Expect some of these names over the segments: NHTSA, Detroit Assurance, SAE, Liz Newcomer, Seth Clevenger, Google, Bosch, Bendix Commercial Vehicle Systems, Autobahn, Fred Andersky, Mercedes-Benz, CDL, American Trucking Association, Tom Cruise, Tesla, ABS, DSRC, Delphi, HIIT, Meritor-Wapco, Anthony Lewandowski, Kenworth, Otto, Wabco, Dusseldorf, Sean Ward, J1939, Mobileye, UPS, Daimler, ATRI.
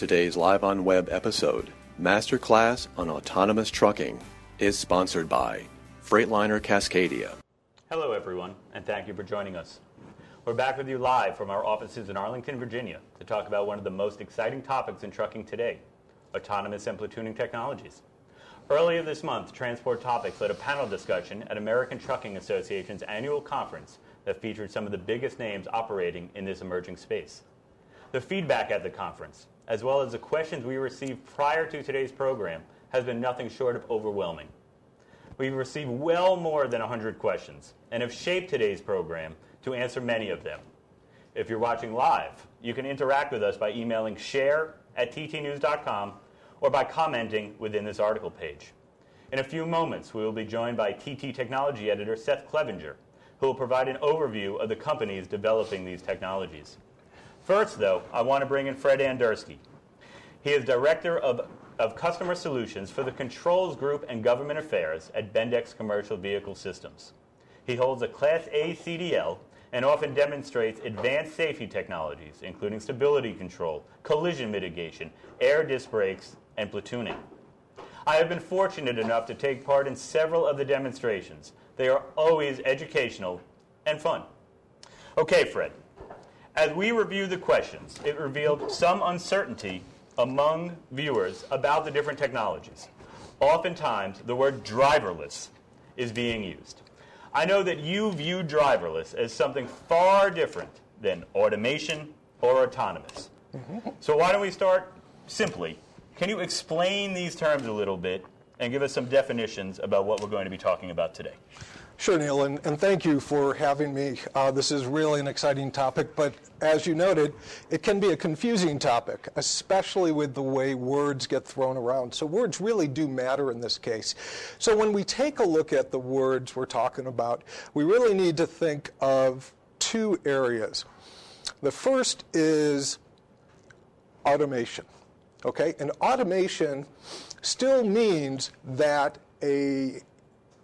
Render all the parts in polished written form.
Today's Live on Web episode, Masterclass on Autonomous Trucking, is sponsored by Freightliner Cascadia. Hello, everyone, and thank you for joining us. We're back with you live from our offices in Arlington, Virginia, to talk about one of the most exciting topics in trucking today, autonomous and platooning technologies. Earlier this month, Transport Topics led a panel discussion at American Trucking Association's annual conference that featured some of the biggest names operating in this emerging space. The feedback at the conference, as well as the questions we received prior to today's program, has been nothing short of overwhelming. We've received well more than 100 questions and have shaped today's program to answer many of them. If you're watching live, you can interact with us by emailing share@ttnews.com or by commenting within this article page. In a few moments, we will be joined by TT Technology Editor Seth Clevenger, who will provide an overview of the companies developing these technologies. First, though, I want to bring in Fred Andersky. He is Director of Customer Solutions for the Controls Group and Government Affairs at Bendix Commercial Vehicle Systems. He holds a Class A CDL and often demonstrates advanced safety technologies, including stability control, collision mitigation, air disc brakes, and platooning. I have been fortunate enough to take part in several of the demonstrations. They are always educational and fun. Okay, Fred, as we review the questions, it revealed some uncertainty among viewers about the different technologies. Oftentimes, the word driverless is being used. I know that you view driverless as something far different than automation or autonomous. So why don't we start simply? Can you explain these terms a little bit and give us some definitions about what we're going to be talking about today? Sure, Neil, and thank you for having me. This is really an exciting topic, but as you noted, it can be a confusing topic, especially with the way words get thrown around. So words really do matter in this case. So when we take a look at the words we're talking about, we really need to think of two areas. The first is automation, okay? And automation still means that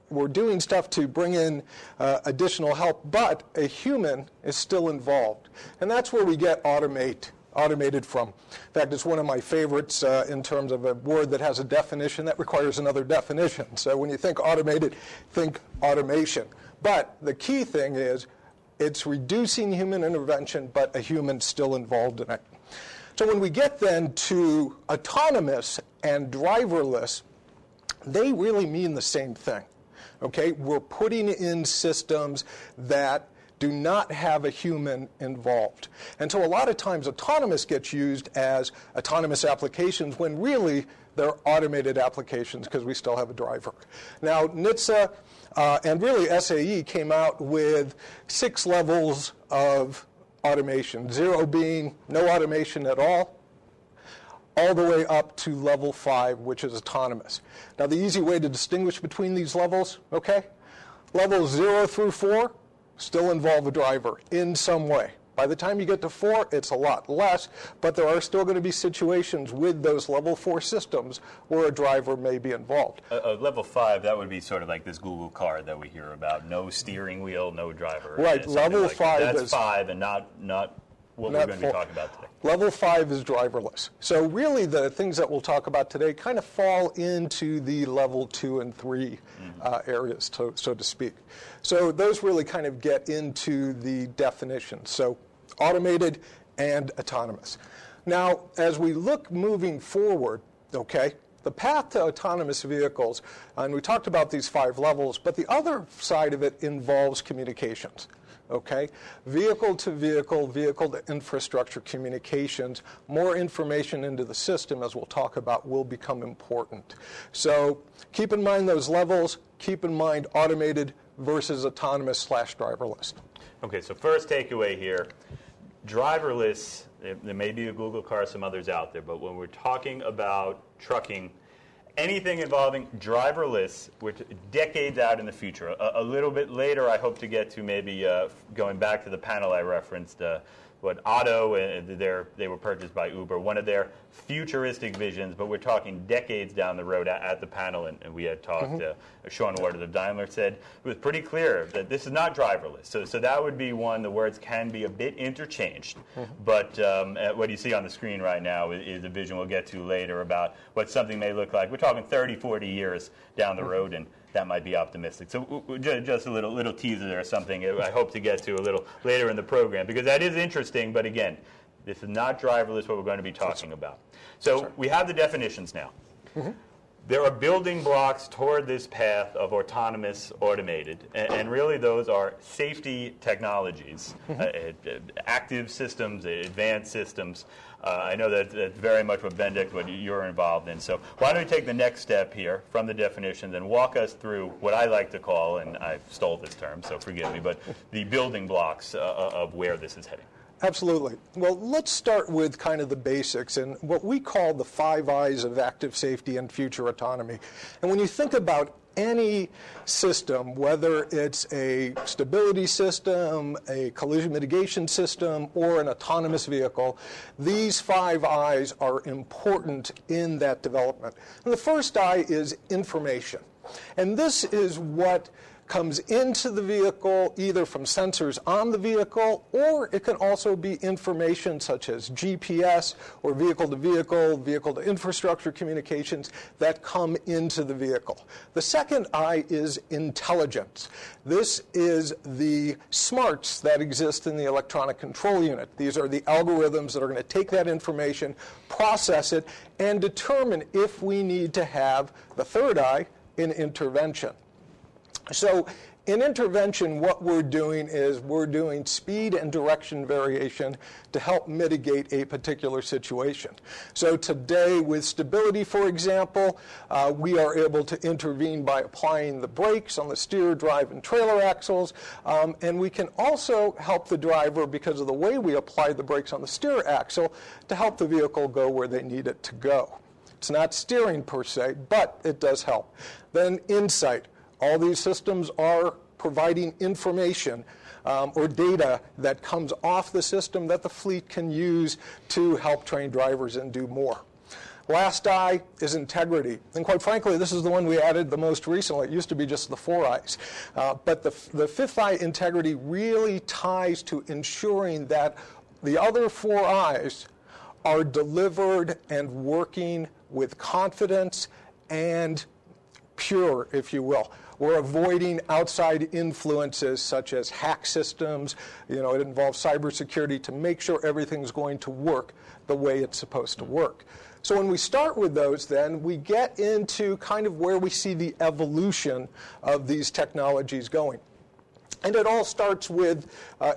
we're doing stuff to bring in additional help, but a human is still involved. And that's where we get automated from. In fact, it's one of my favorites in terms of a word that has a definition that requires another definition. So when you think automated, think automation. But the key thing is it's reducing human intervention, but a human still involved in it. So when we get then to autonomous and driverless, they really mean the same thing. Okay, we're putting in systems that do not have a human involved. And so a lot of times autonomous gets used as autonomous applications when really they're automated applications because we still have a driver. Now, NHTSA and really SAE came out with 6 levels of automation, 0 being no automation at all the way up to level 5, which is autonomous. Now, the easy way to distinguish between these levels, okay, levels 0 through 4 still involve a driver in some way. By the time you get to 4, it's a lot less, but there are still going to be situations with those level 4 systems where a driver may be involved. Level 5, that would be sort of like this Google car that we hear about, no steering wheel, no driver. Right, level like 5 that's is... 5 and not what we're going to be talking about today. Level 5 is driverless. So really the things that we'll talk about today kind of fall into the level 2 and 3 areas, so to speak. So those really kind of get into the definition. So automated and autonomous. Now, as we look moving forward, okay, the path to autonomous vehicles, and we talked about these 5 levels, but the other side of it involves communications. Okay, vehicle-to-vehicle, vehicle-to-infrastructure communications, more information into the system, as we'll talk about, will become important. So keep in mind those levels. Keep in mind automated versus autonomous / driverless. Okay, so first takeaway here, driverless, there may be a Google car, some others out there, but when we're talking about trucking, anything involving driverless, which decades out in the future. A little bit later, I hope to get to maybe going back to the panel I referenced, But Otto, they were purchased by Uber, one of their futuristic visions, but we're talking decades down the road at the panel, and we had talked, Sean Ward of the Daimler said it was pretty clear that this is not driverless. So that would be one, the words can be a bit interchanged, but what you see on the screen right now is a vision we'll get to later about what something may look like. We're talking 30, 40 years down the road, and that might be optimistic. So just a little teaser there or something I hope to get to a little later in the program, because that is interesting, but again, this is not driverless, what we're going to be talking about. So we have the definitions now. There are building blocks toward this path of autonomous, automated, and really those are safety technologies, active systems, advanced systems. I know that's very much what Bendix, what you're involved in. So why don't we take the next step here from the definitions and walk us through what I like to call, and I stole this term, so forgive me, but the building blocks of where this is heading. Absolutely. Well, let's start with kind of the basics and what we call the five I's of active safety and future autonomy. And when you think about any system, whether it's a stability system, a collision mitigation system, or an autonomous vehicle, these five I's are important in that development. And the first I is information. And this is what comes into the vehicle either from sensors on the vehicle, or it can also be information such as GPS or vehicle-to-vehicle, vehicle-to-infrastructure communications that come into the vehicle. The second I is intelligence. This is the smarts that exist in the electronic control unit. These are the algorithms that are going to take that information, process it, and determine if we need to have the third I, an intervention. So in intervention, what we're doing is we're doing speed and direction variation to help mitigate a particular situation. So today with stability, for example, we are able to intervene by applying the brakes on the steer, drive, and trailer axles. And we can also help the driver, because of the way we apply the brakes on the steer axle, to help the vehicle go where they need it to go. It's not steering per se, but it does help. Then insight. All these systems are providing information or data that comes off the system that the fleet can use to help train drivers and do more. Last I is integrity. And quite frankly, this is the one we added the most recently. It used to be just the four I's. But the fifth I, integrity, really ties to ensuring that the other four I's are delivered and working with confidence and pure, if you will. We're avoiding outside influences such as hack systems. You know, it involves cybersecurity to make sure everything's going to work the way it's supposed to work. So when we start with those, then, we get into kind of where we see the evolution of these technologies going. And it all starts with,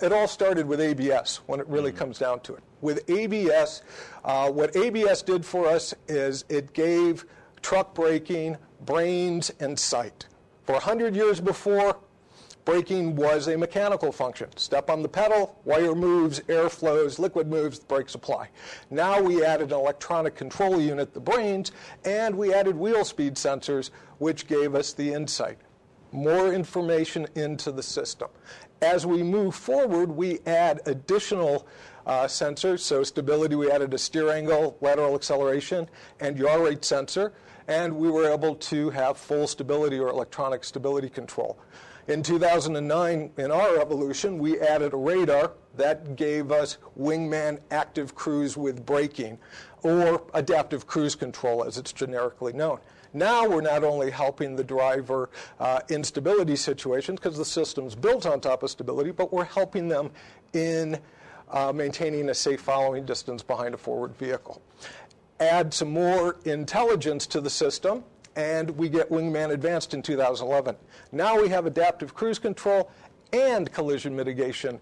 it all started with ABS when it really comes down to it. With ABS, what ABS did for us is it gave truck braking brains and sight. For 100 years before, braking was a mechanical function. Step on the pedal, wire moves, air flows, liquid moves, the brakes apply. Now we added an electronic control unit, the brains, and we added wheel speed sensors, which gave us the insight. More information into the system. As we move forward, we add additional sensors. So stability, we added a steer angle, lateral acceleration, and yaw rate sensor. And we were able to have full stability or electronic stability control. In 2009, in our evolution, we added a radar that gave us wingman active cruise with braking, or adaptive cruise control as it's generically known. Now we're not only helping the driver in stability situations, because the system's built on top of stability, but we're helping them in maintaining a safe following distance behind a forward vehicle. Add some more intelligence to the system, and we get Wingman Advanced in 2011. Now we have adaptive cruise control and collision mitigation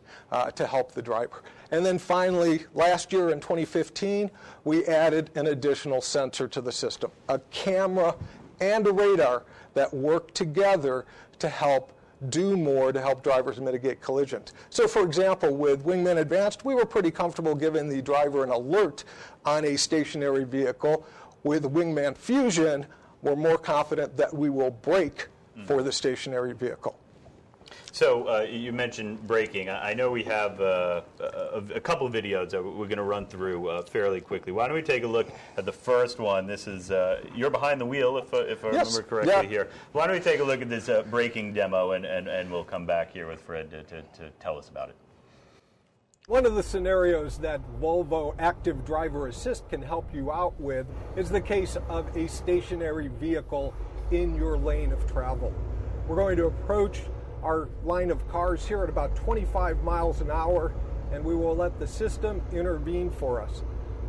to help the driver. And then finally, last year in 2015, we added an additional sensor to the system, a camera and a radar that work together to help do more to help drivers mitigate collisions. So for example, with Wingman Advanced, we were pretty comfortable giving the driver an alert on a stationary vehicle. With Wingman Fusion, we're more confident that we will brake for the stationary vehicle. So you mentioned braking. I know we have a couple of videos that we're going to run through fairly quickly. Why don't we take a look at the first one? This is you're behind the wheel, if I remember correctly here. Why don't we take a look at this braking demo, and we'll come back here with Fred to tell us about it. One of the scenarios that Volvo Active Driver Assist can help you out with is the case of a stationary vehicle in your lane of travel. We're going to approach our line of cars here at about 25 miles an hour, and we will let the system intervene for us.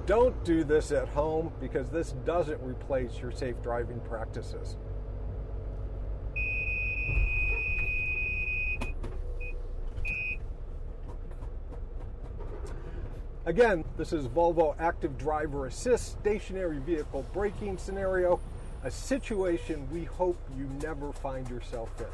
Don't do this at home, because this doesn't replace your safe driving practices. Again, this is Volvo Active Driver Assist, stationary vehicle braking scenario, a situation we hope you never find yourself in.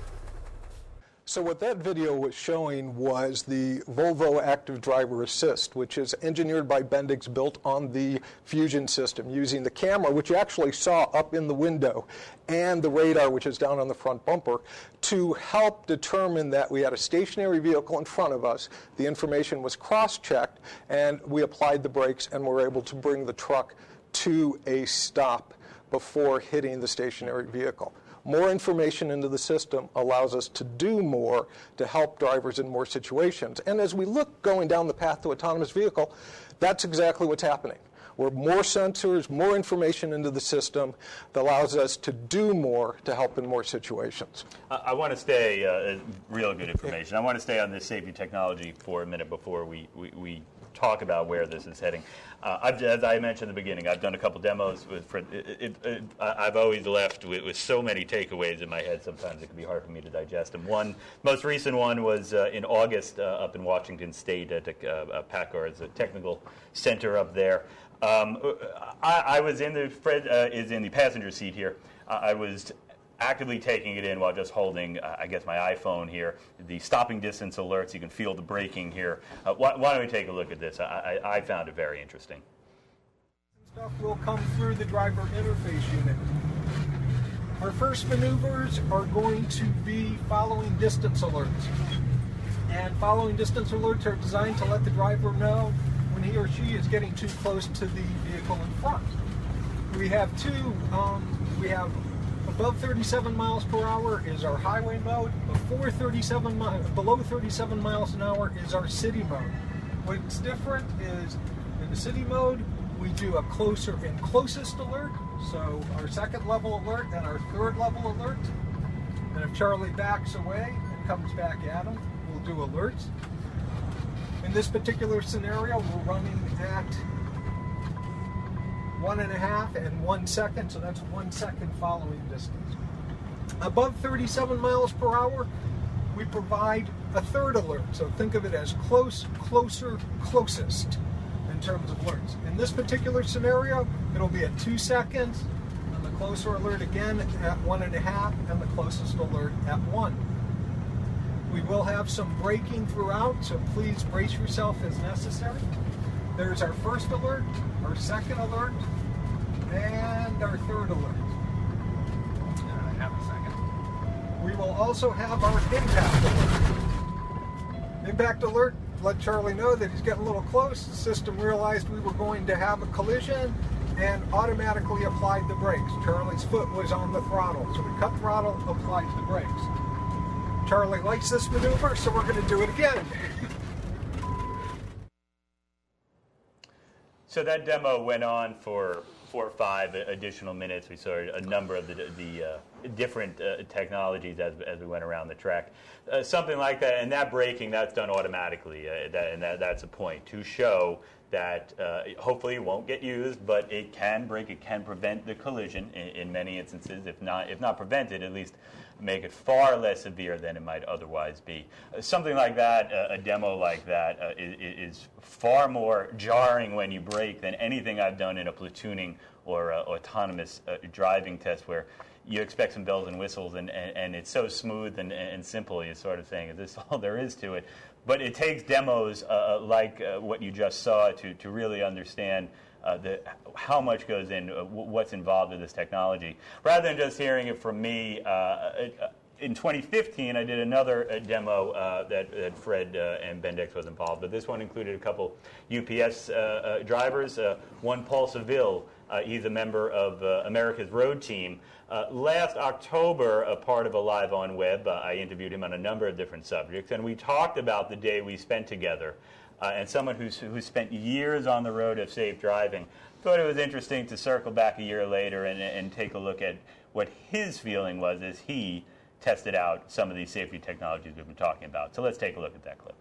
So what that video was showing was the Volvo Active Driver Assist, which is engineered by Bendix, built on the Fusion system, using the camera, which you actually saw up in the window, and the radar, which is down on the front bumper, to help determine that we had a stationary vehicle in front of us. The information was cross-checked, and we applied the brakes and were able to bring the truck to a stop before hitting the stationary vehicle. More information into the system allows us to do more to help drivers in more situations. And as we look going down the path to autonomous vehicle, that's exactly what's happening. We're more sensors, more information into the system that allows us to do more to help in more situations. I want to stay, real good information. I want to stay on this safety technology for a minute before we talk about where this is heading. As I mentioned at the beginning, I've done a couple demos with Fred. I've always left with so many takeaways in my head. Sometimes it can be hard for me to digest them. One, most recent one was in August up in Washington State at PACCAR's technical center up there. I was in the Fred is in the passenger seat here. I was actively taking it in while just holding, I guess, my iPhone here. The stopping distance alerts, you can feel the braking here. Why don't we take a look at this? I found it very interesting. Stuff will come through the driver interface unit. Our first maneuvers are going to be following distance alerts. And following distance alerts are designed to let the driver know when he or she is getting too close to the vehicle in front. We have two. Above 37 miles per hour is our highway mode. Below 37 miles an hour is our city mode. What's different is in the city mode, we do a closer and closest alert. So our second level alert and our third level alert. And if Charlie backs away and comes back at him, we'll do alerts. In this particular scenario, we're running at 1.5 and 1 second, so that's 1 second following distance. Above 37 miles per hour, we provide a third alert. So think of it as close, closer, closest in terms of alerts. In this particular scenario, it'll be at 2 seconds, and the closer alert again at 1.5, and the closest alert at 1. We will have some braking throughout, so please brace yourself as necessary. There's our first alert, our second alert, and our third alert. We will also have our impact alert. Impact alert let Charlie know that he's getting a little close. The system realized we were going to have a collision and automatically applied the brakes. Charlie's foot was on the throttle, so we cut throttle, applied the brakes. Charlie likes this maneuver, so we're going to do it again. So that demo went on for 4 or 5 additional minutes. We saw a number of the different technologies as we went around the track. Something like that, and that braking, that's done automatically, that's a point to show that hopefully won't get used, but it can brake, it can prevent the collision in many instances, if not prevent it, at least make it far less severe than it might otherwise be. Something like that, a demo like that, is far more jarring when you brake than anything I've done in a platooning or autonomous driving test, where you expect some bells and whistles, and it's so smooth and simple, you're sort of saying, is this all there is to it? But it takes demos like what you just saw to really understand how much goes in, what's involved with this technology. Rather than just hearing it from me, in 2015, I did another demo that Fred and Bendix was involved, but this one included a couple UPS drivers, one Paul Seville. He's a member of America's Road Team. Last October, a part of a Live on Web, I interviewed him on a number of different subjects, and we talked about the day we spent together. And someone who spent years on the road of safe driving thought it was interesting to circle back a year later and take a look at what his feeling was as he tested out some of these safety technologies we've been talking about. So let's take a look at that clip.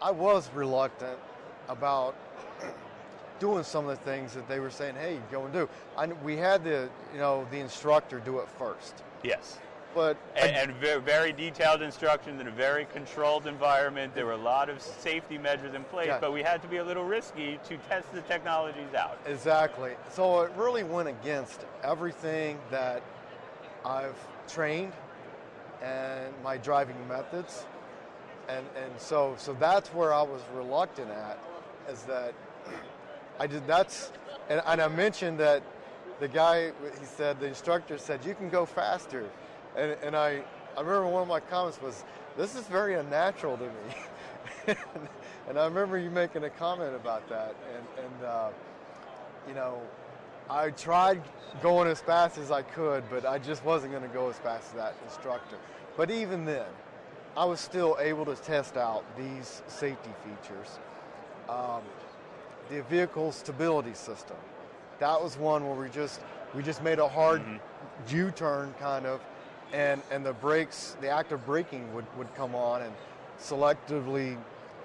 I was reluctant about doing some of the things that they were saying, hey, go and do. We had the instructor do it first. Yes. But and very detailed instructions in a very controlled environment. There were a lot of safety measures in place, yeah. But we had to be a little risky to test the technologies out. Exactly. So it really went against everything that I've trained and my driving methods. And so that's where I was reluctant at, is that I did that's, and I mentioned that the guy, he said, the instructor said, you can go faster. And I remember one of my comments was, this is very unnatural to me. and I remember you making a comment about that. And I tried going as fast as I could, but I just wasn't going to go as fast as that instructor. But even then, I was still able to test out these safety features. The vehicle stability system, that was one where we just made a hard U-turn kind of. And the brakes, the active braking would come on and selectively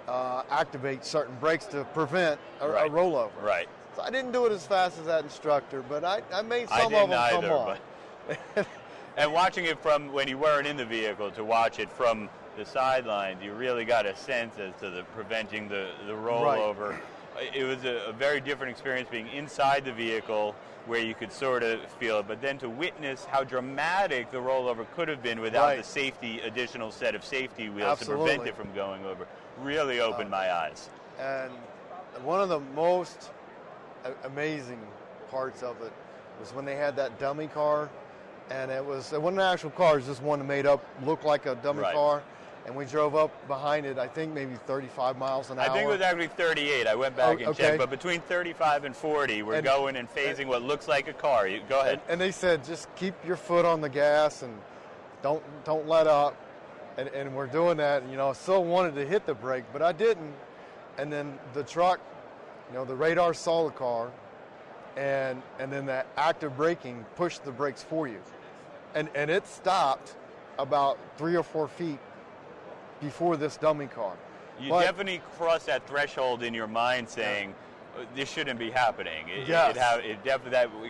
activate certain brakes to prevent a rollover. Right. So I didn't do it as fast as that instructor, but I made some of them come on. And watching it from when you weren't in the vehicle to watch it from the sidelines, you really got a sense as to the preventing the rollover. Right. It was a very different experience being inside the vehicle where you could sort of feel it, but then to witness how dramatic the rollover could have been without the safety, additional set of safety wheels to prevent it from going over, really opened my eyes. And one of the most amazing parts of it was when they had that dummy car, and it wasn't an actual car, it was just one made up, looked like a dummy car. And we drove up behind it, I think maybe 35 miles an hour. I think it was actually 38. I went back and checked. But between 35 and 40, we're going and phasing what looks like a car. Go ahead. And they said, just keep your foot on the gas and don't let up. And we're doing that. And, I still wanted to hit the brake, but I didn't. And then the truck, the radar saw the car. And then that active braking pushed the brakes for you. And it stopped about 3 or 4 feet before this dummy car. But definitely crossed that threshold in your mind saying, this shouldn't be happening. It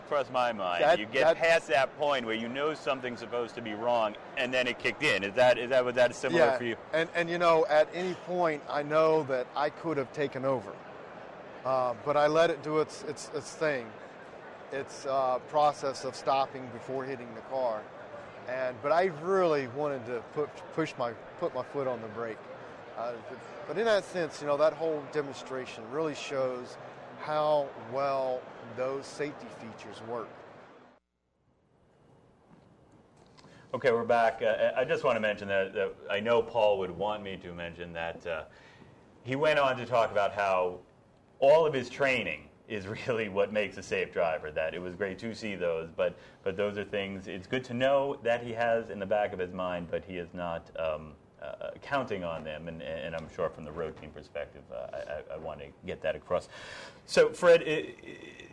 crossed my mind. You get past that point where you know something's supposed to be wrong, and then it kicked in. Is that similar for you? And at any point, I know that I could have taken over. But I let it do its thing, its process of stopping before hitting the car. But I really wanted to put my foot on the brake. But in that sense, that whole demonstration really shows how well those safety features work. Okay, we're back. I just want to mention that I know Paul would want me to mention that he went on to talk about how all of his training is really what makes a safe driver. That it was great to see those, but those are things it's good to know that he has in the back of his mind, but he is not counting on them, and I'm sure from the road team perspective, I want to get that across. So Fred,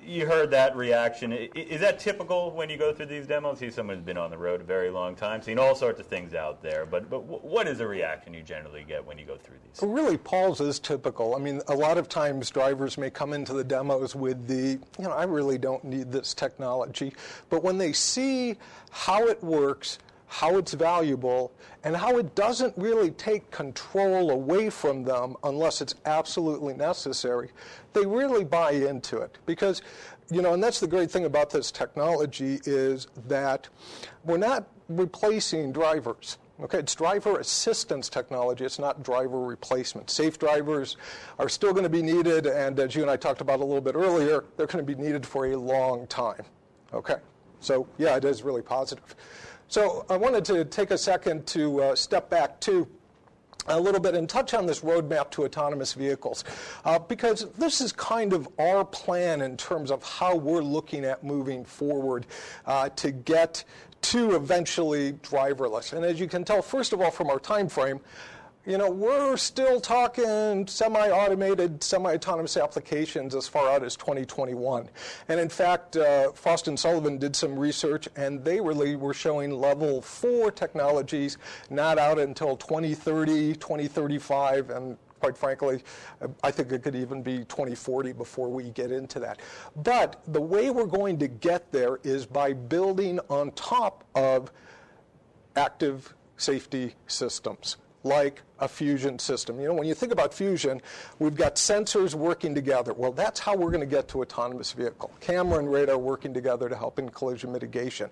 you heard that reaction. Is that typical when you go through these demos? He's someone who's been on the road a very long time, seen all sorts of things out there, but what is the reaction you generally get when you go through these? Well, really, Paul's is typical. I mean, a lot of times drivers may come into the demos with the, I really don't need this technology, but when they see how it works, how it's valuable, and how it doesn't really take control away from them unless it's absolutely necessary, they really buy into it. Because, and that's the great thing about this technology is that we're not replacing drivers. Okay, it's driver assistance technology. It's not driver replacement. Safe drivers are still going to be needed, and as you and I talked about a little bit earlier, they're going to be needed for a long time. Okay, so yeah, it is really positive. So I wanted to take a second to step back to a little bit and touch on this roadmap to autonomous vehicles, because this is kind of our plan in terms of how we're looking at moving forward to get to eventually driverless. And as you can tell, first of all, from our time frame, you know, we're still talking semi-automated, semi-autonomous applications as far out as 2021. And in fact, Frost & Sullivan did some research, and they really were showing level 4 technologies not out until 2030, 2035, and quite frankly, I think it could even be 2040 before we get into that. But the way we're going to get there is by building on top of active safety systems, like a fusion system. You know, when you think about fusion, we've got sensors working together. Well, that's how we're going to get to autonomous vehicle. Camera and radar working together to help in collision mitigation,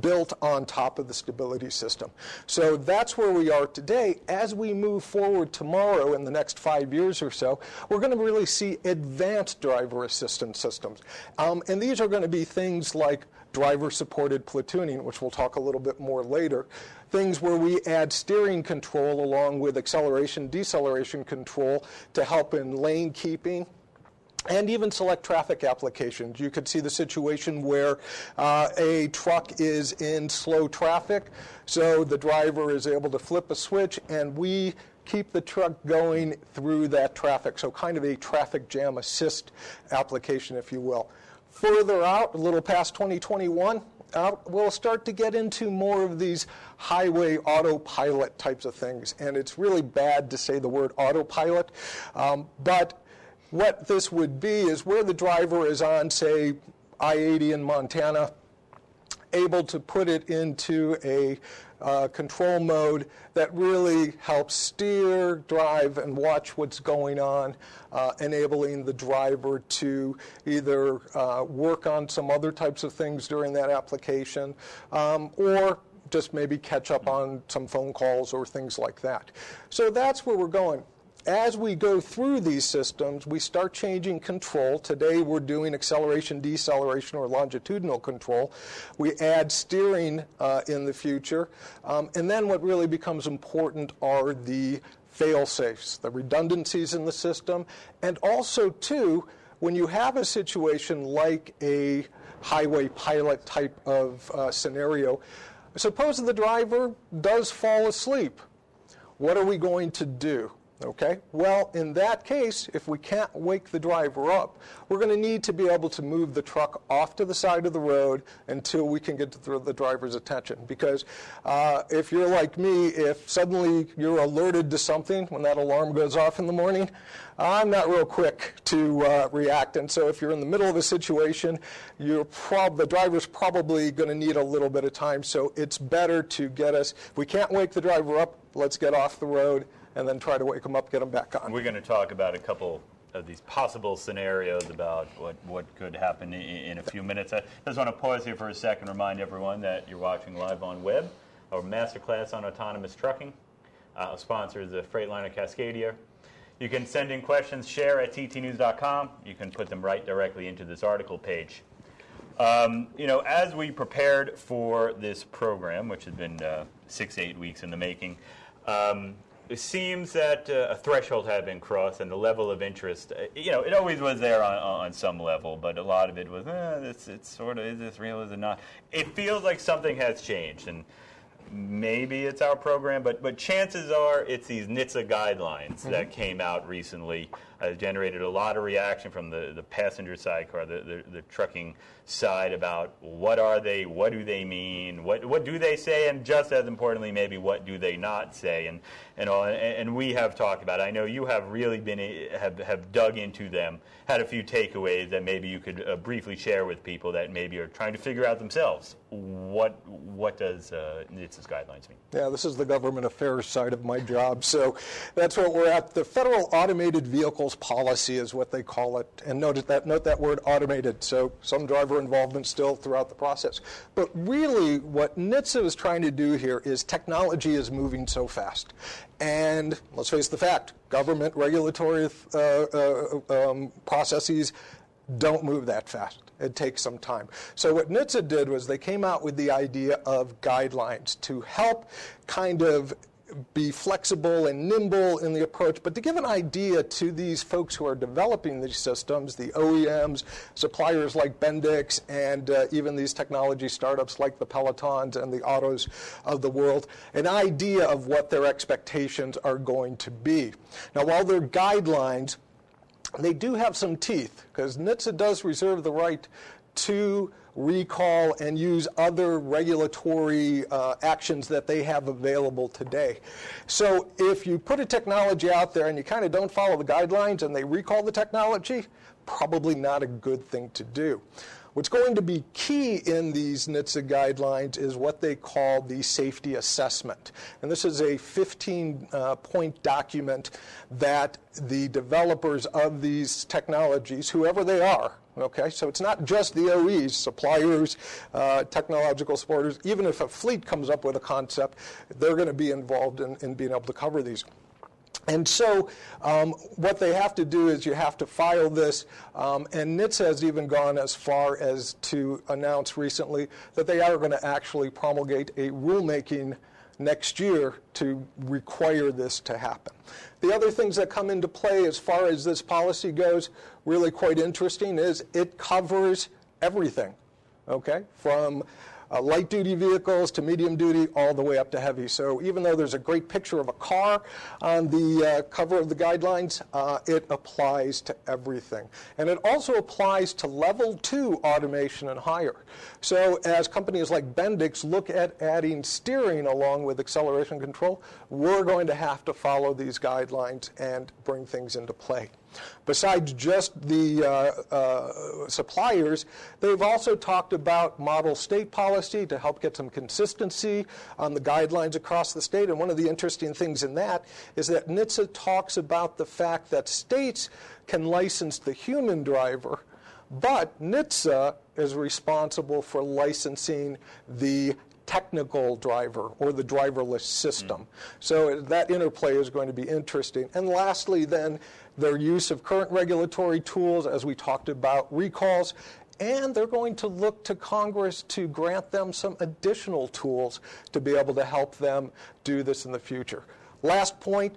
built on top of the stability system. So that's where we are today. As we move forward tomorrow in the next 5 years or so, we're going to really see advanced driver assistance systems. And these are going to be things like driver-supported platooning, which we'll talk a little bit more later, things where we add steering control along with acceleration, deceleration control to help in lane keeping, and even select traffic applications. You could see the situation where a truck is in slow traffic, so the driver is able to flip a switch, and we keep the truck going through that traffic, so kind of a traffic jam assist application, if you will. Further out, a little past 2021, we'll start to get into more of these highway autopilot types of things. And it's really bad to say the word autopilot. But what this would be is where the driver is on, say, I-80 in Montana, able to put it into a control mode that really helps steer, drive, and watch what's going on, enabling the driver to either work on some other types of things during that application or just maybe catch up on some phone calls or things like that. So that's where we're going. As we go through these systems, we start changing control. Today, we're doing acceleration, deceleration, or longitudinal control. We add steering in the future. And then what really becomes important are the fail-safes, the redundancies in the system. And also, too, when you have a situation like a highway pilot type of scenario, suppose the driver does fall asleep. What are we going to do? Okay, well, in that case, if we can't wake the driver up, we're going to need to be able to move the truck off to the side of the road until we can get the driver's attention. Because if you're like me, if suddenly you're alerted to something when that alarm goes off in the morning, I'm not real quick to react. And so if you're in the middle of a situation, the driver's probably going to need a little bit of time. So it's better to get us, if we can't wake the driver up, let's get off the road and then try to wake them up, get them back on. We're going to talk about a couple of these possible scenarios about what could happen in a few minutes. I just want to pause here for a second and remind everyone that you're watching live on web. Our masterclass on autonomous trucking, sponsor the Freightliner Cascadia. You can send in questions, share@ttnews.com. You can put them right directly into this article page. You know, as we prepared for this program, which has been 6 to 8 weeks in the making, it seems that a threshold had been crossed, and the level of interest, you know, it always was there on some level, but a lot of it was, it's sort of, is this real, is it not? It feels like something has changed, and maybe it's our program, but chances are it's these NHTSA guidelines that came out recently. Generated a lot of reaction from the passenger side car, the trucking side about what are they, what do they mean, what do they say, and just as importantly, maybe what do they not say, and all. And we have talked about it. I know you have really have dug into them, had a few takeaways that maybe you could briefly share with people that maybe are trying to figure out themselves what does NHTSA's guidelines mean. Yeah, this is the government affairs side of my job, so that's what we're at. The Federal Automated Vehicles Policy is what they call it, and note that word automated, so some driver involvement still throughout the process. But really what NHTSA is trying to do here is technology is moving so fast, and let's face the fact, government regulatory processes don't move that fast. It takes some time. So what NHTSA did was they came out with the idea of guidelines to help kind of be flexible and nimble in the approach, but to give an idea to these folks who are developing these systems, the OEMs, suppliers like Bendix, and even these technology startups like the Pelotons and the Ottos of the world, an idea of what their expectations are going to be. Now, while they're guidelines, they do have some teeth, because NHTSA does reserve the right to recall and use other regulatory actions that they have available today. So if you put a technology out there and you kind of don't follow the guidelines and they recall the technology, probably not a good thing to do. What's going to be key in these NHTSA guidelines is what they call the safety assessment. And this is a 15-point document that the developers of these technologies, whoever they are, okay, so it's not just the OEs, suppliers, technological supporters. Even if a fleet comes up with a concept, they're going to be involved in being able to cover these. And so what they have to do is you have to file this, and NHTSA has even gone as far as to announce recently that they are going to actually promulgate a rulemaking next year to require this to happen. The other things that come into play as far as this policy goes, really quite interesting, is it covers everything, okay, from light-duty vehicles to medium-duty all the way up to heavy. So even though there's a great picture of a car on the cover of the guidelines, it applies to everything. And it also applies to level 2 automation and higher. So as companies like Bendix look at adding steering along with acceleration control, we're going to have to follow these guidelines and bring things into play. Besides just the suppliers, they've also talked about model state policy to help get some consistency on the guidelines across the state. And one of the interesting things in that is that NHTSA talks about the fact that states can license the human driver, but NHTSA is responsible for licensing the technical driver or the driverless system. So that interplay is going to be interesting. And lastly, then, their use of current regulatory tools, as we talked about, recalls, and they're going to look to Congress to grant them some additional tools to be able to help them do this in the future. Last point,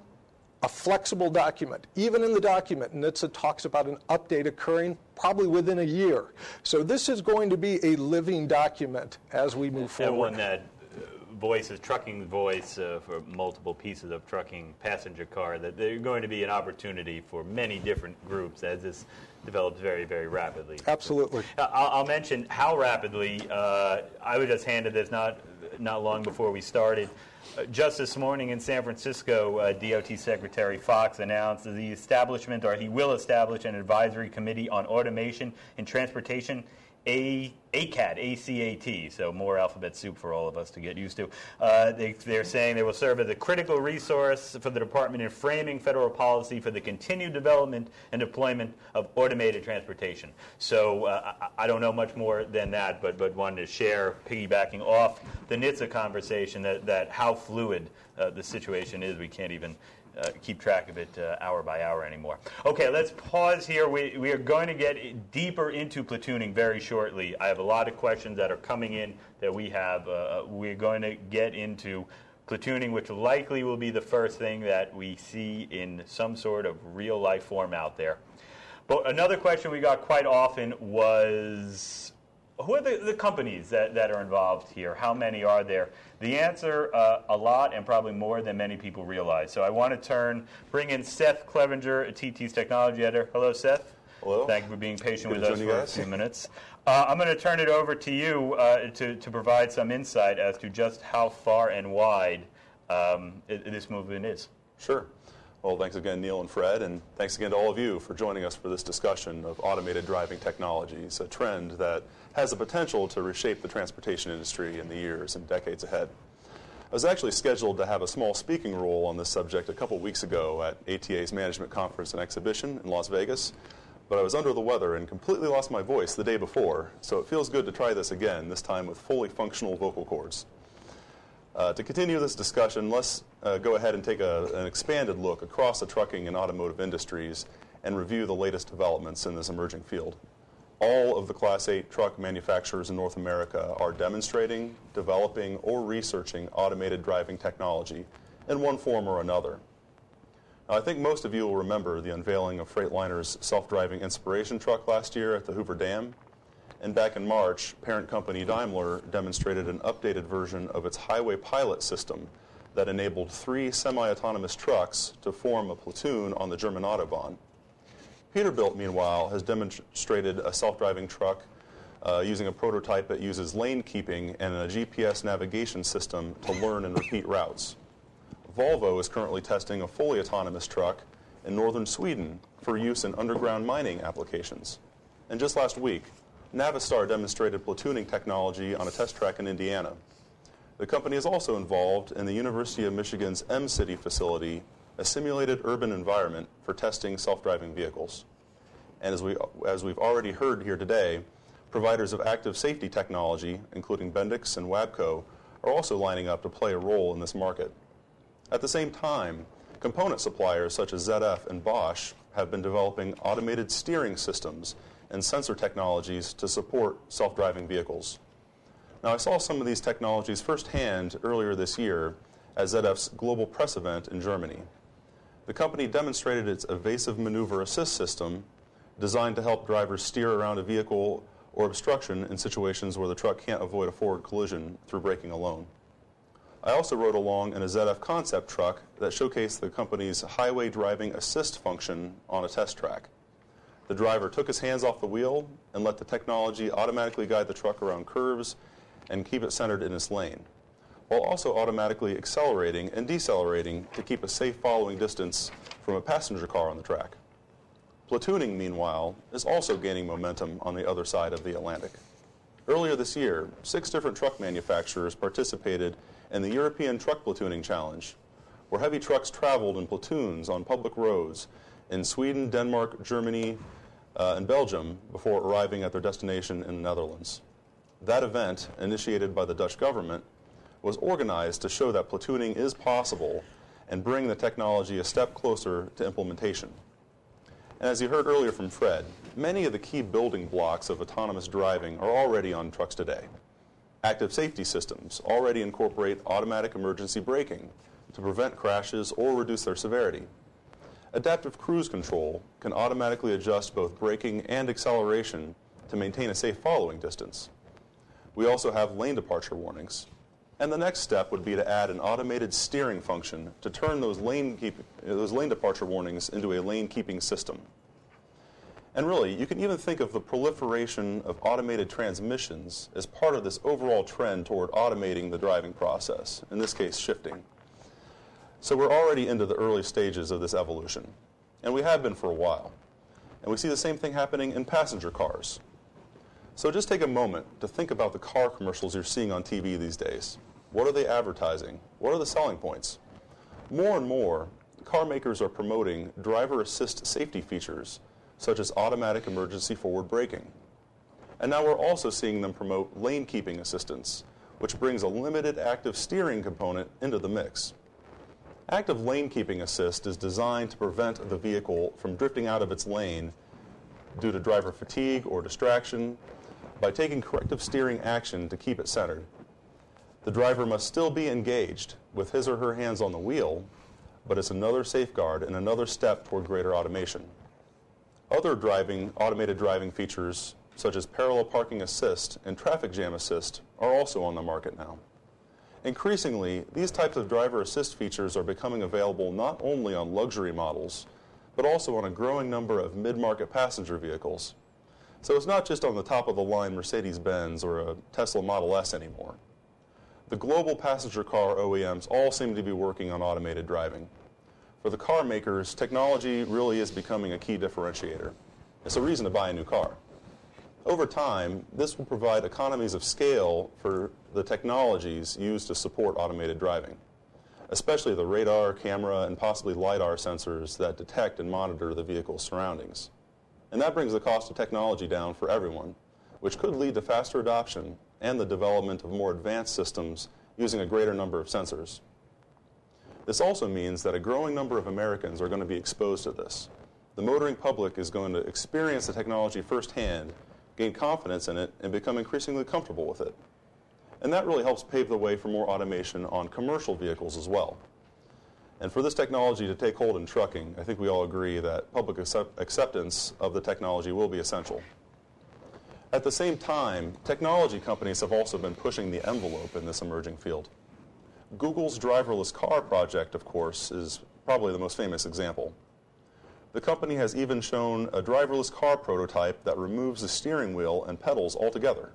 a flexible document. Even in the document, NHTSA talks about an update occurring probably within a year. So this is going to be a living document as we move forward. And one that voices, trucking voice for multiple pieces of trucking, passenger car, that they're going to be an opportunity for many different groups as this develops very, very rapidly. Absolutely. I'll mention how rapidly. I was just handed this not long before we started. Just this morning in San Francisco, DOT Secretary Fox announced that the establishment, or he will establish, an advisory committee on automation and transportation, ACAT, A-C-A-T, so more alphabet soup for all of us to get used to. They're saying they will serve as a critical resource for the department in framing federal policy for the continued development and deployment of automated transportation. So I don't know much more than that, but wanted to share, piggybacking off the NHTSA conversation, that how fluid the situation is. We can't even keep track of it hour by hour anymore. Okay, let's pause here. We are going to get deeper into platooning very shortly. I have a lot of questions that are coming in that we have. We're going to get into platooning, which likely will be the first thing that we see in some sort of real-life form out there. But another question we got quite often was, who are the companies that are involved here? How many are there? The answer, a lot, and probably more than many people realize. So I want to bring in Seth Clevenger, TT's technology editor. Hello, Seth. Hello. Thank you for being patient with us for a few minutes. I'm going to turn it over to you to provide some insight as to just how far and wide this movement is. Sure. Well, thanks again, Neil and Fred, and thanks again to all of you for joining us for this discussion of automated driving technologies, a trend that has the potential to reshape the transportation industry in the years and decades ahead. I was actually scheduled to have a small speaking role on this subject a couple weeks ago at ATA's Management Conference and Exhibition in Las Vegas, but I was under the weather and completely lost my voice the day before, so it feels good to try this again, this time with fully functional vocal cords. To continue this discussion, let's go ahead and take an expanded look across the trucking and automotive industries and review the latest developments in this emerging field. all of the Class 8 truck manufacturers in North America are demonstrating, developing, or researching automated driving technology in one form or another. Now, I think most of you will remember the unveiling of Freightliner's self-driving inspiration truck last year at the Hoover Dam. And back in March, parent company Daimler demonstrated an updated version of its highway pilot system that enabled 3 semi-autonomous trucks to form a platoon on the German Autobahn. Peterbilt, meanwhile, has demonstrated a self-driving truck using a prototype that uses lane keeping and a GPS navigation system to learn and repeat routes. Volvo is currently testing a fully autonomous truck in northern Sweden for use in underground mining applications. And just last week, Navistar demonstrated platooning technology on a test track in Indiana. The company is also involved in the University of Michigan's M-City facility, a simulated urban environment for testing self-driving vehicles. And as we've already heard here today, providers of active safety technology, including Bendix and Wabco, are also lining up to play a role in this market. At the same time, component suppliers such as ZF and Bosch have been developing automated steering systems and sensor technologies to support self-driving vehicles. Now, I saw some of these technologies firsthand earlier this year at ZF's global press event in Germany. The company demonstrated its evasive maneuver assist system designed to help drivers steer around a vehicle or obstruction in situations where the truck can't avoid a forward collision through braking alone. I also rode along in a ZF concept truck that showcased the company's highway driving assist function on a test track. The driver took his hands off the wheel and let the technology automatically guide the truck around curves and keep it centered in its lane, while also automatically accelerating and decelerating to keep a safe following distance from a passenger car on the track. Platooning, meanwhile, is also gaining momentum on the other side of the Atlantic. Earlier this year, 6 different truck manufacturers participated in the European Truck Platooning Challenge, where heavy trucks traveled in platoons on public roads in Sweden, Denmark, Germany, and Belgium before arriving at their destination in the Netherlands. That event, initiated by the Dutch government, was organized to show that platooning is possible and bring the technology a step closer to implementation. And as you heard earlier from Fred, many of the key building blocks of autonomous driving are already on trucks today. Active safety systems already incorporate automatic emergency braking to prevent crashes or reduce their severity. Adaptive cruise control can automatically adjust both braking and acceleration to maintain a safe following distance. We also have lane departure warnings. And the next step would be to add an automated steering function to turn those lane departure warnings into a lane keeping system. And really, you can even think of the proliferation of automated transmissions as part of this overall trend toward automating the driving process, in this case, shifting. So we're already into the early stages of this evolution, and we have been for a while. And we see the same thing happening in passenger cars. So just take a moment to think about the car commercials you're seeing on TV these days. What are they advertising? What are the selling points? More and more, car makers are promoting driver assist safety features, such as automatic emergency forward braking. And now we're also seeing them promote lane keeping assistance, which brings a limited active steering component into the mix. Active lane keeping assist is designed to prevent the vehicle from drifting out of its lane due to driver fatigue or distraction by taking corrective steering action to keep it centered. The driver must still be engaged with his or her hands on the wheel, but it's another safeguard and another step toward greater automation. Other automated driving features, such as parallel parking assist and traffic jam assist, are also on the market now. Increasingly, these types of driver assist features are becoming available not only on luxury models, but also on a growing number of mid-market passenger vehicles. So it's not just on the top-of-the-line Mercedes-Benz or a Tesla Model S anymore. The global passenger car OEMs all seem to be working on automated driving. For the car makers, technology really is becoming a key differentiator. It's a reason to buy a new car. Over time, this will provide economies of scale for the technologies used to support automated driving, especially the radar, camera, and possibly LiDAR sensors that detect and monitor the vehicle's surroundings. And that brings the cost of technology down for everyone, which could lead to faster adoption and the development of more advanced systems using a greater number of sensors. This also means that a growing number of Americans are going to be exposed to this. The motoring public is going to experience the technology firsthand gain confidence in it, and become increasingly comfortable with it. And that really helps pave the way for more automation on commercial vehicles as well. And for this technology to take hold in trucking, I think we all agree that public acceptance of the technology will be essential. At the same time, technology companies have also been pushing the envelope in this emerging field. Google's driverless car project, of course, is probably the most famous example. The company has even shown a driverless car prototype that removes the steering wheel and pedals altogether.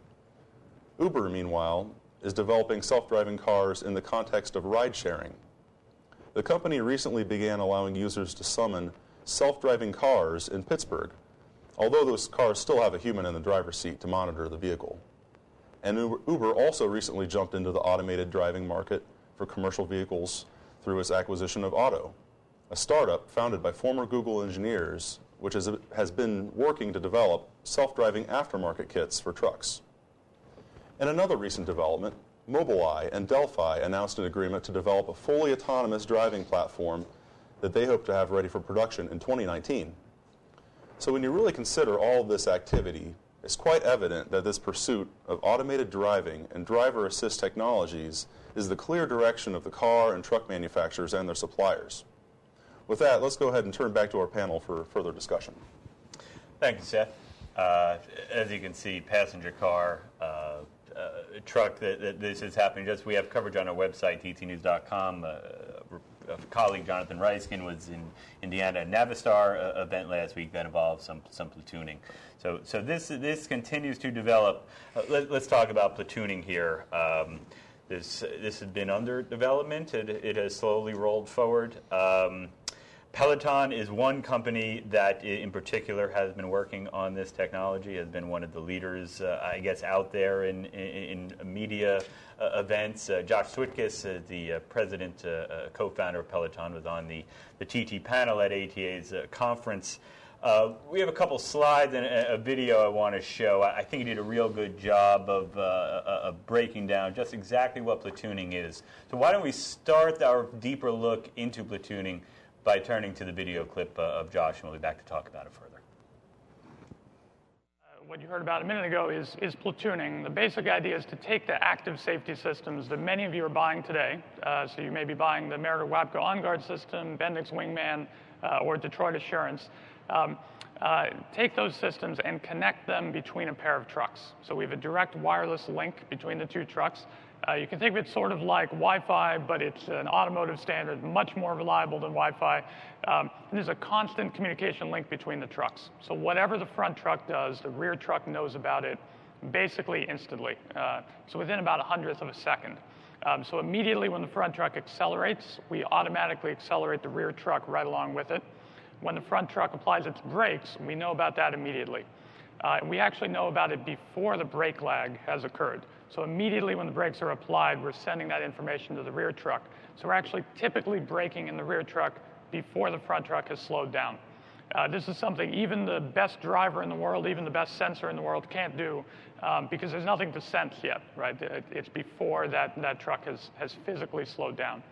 Uber, meanwhile, is developing self-driving cars in the context of ride-sharing. The company recently began allowing users to summon self-driving cars in Pittsburgh, although those cars still have a human in the driver's seat to monitor the vehicle. And Uber also recently jumped into the automated driving market for commercial vehicles through its acquisition of Otto, a startup founded by former Google engineers, which has been working to develop self-driving aftermarket kits for trucks. In another recent development, Mobileye and Delphi announced an agreement to develop a fully autonomous driving platform that they hope to have ready for production in 2019. So when you really consider all of this activity, it's quite evident that this pursuit of automated driving and driver assist technologies is the clear direction of the car and truck manufacturers and their suppliers. With that, let's go ahead and turn back to our panel for further discussion. Thank you, Seth. As you can see, passenger car, truck, this is happening. Just we have coverage on our website, dtnews.com. Colleague Jonathan Reiskin was in Indiana Navistar event last week that involved some platooning. So this continues to develop. Let's talk about platooning here. This has been under development. It has slowly rolled forward. Peloton is one company that in particular has been working on this technology, has been one of the leaders, I guess, out there in media events. Josh Switkes, the president, co-founder of Peloton, was on the TT panel at ATA's conference. We have a couple slides and a video I want to show. I think he did a real good job of breaking down just exactly what platooning is. So why don't we start our deeper look into platooning by turning to the video clip of Josh, and we'll be back to talk about it further. What you heard about a minute ago is platooning. The basic idea is to take the active safety systems that many of you are buying today. So you may be buying the Meritor-Wapco On-Guard system, Bendix Wingman, or Detroit Assurance. Take those systems and connect them between a pair of trucks. So we have a direct wireless link between the two trucks. You can think of it sort of like Wi-Fi, but it's an automotive standard, much more reliable than Wi-Fi. There's a constant communication link between the trucks. So whatever the front truck does, the rear truck knows about it basically instantly. So within about 1/100th of a second. So immediately when the front truck accelerates, we automatically accelerate the rear truck right along with it. When the front truck applies its brakes, we know about that immediately. We actually know about it before the brake lag has occurred. So immediately when the brakes are applied, we're sending that information to the rear truck. So we're actually typically braking in the rear truck before the front truck has slowed down. This is something even the best driver in the world, even the best sensor in the world can't do because there's nothing to sense yet, right? It's before that truck has physically slowed down.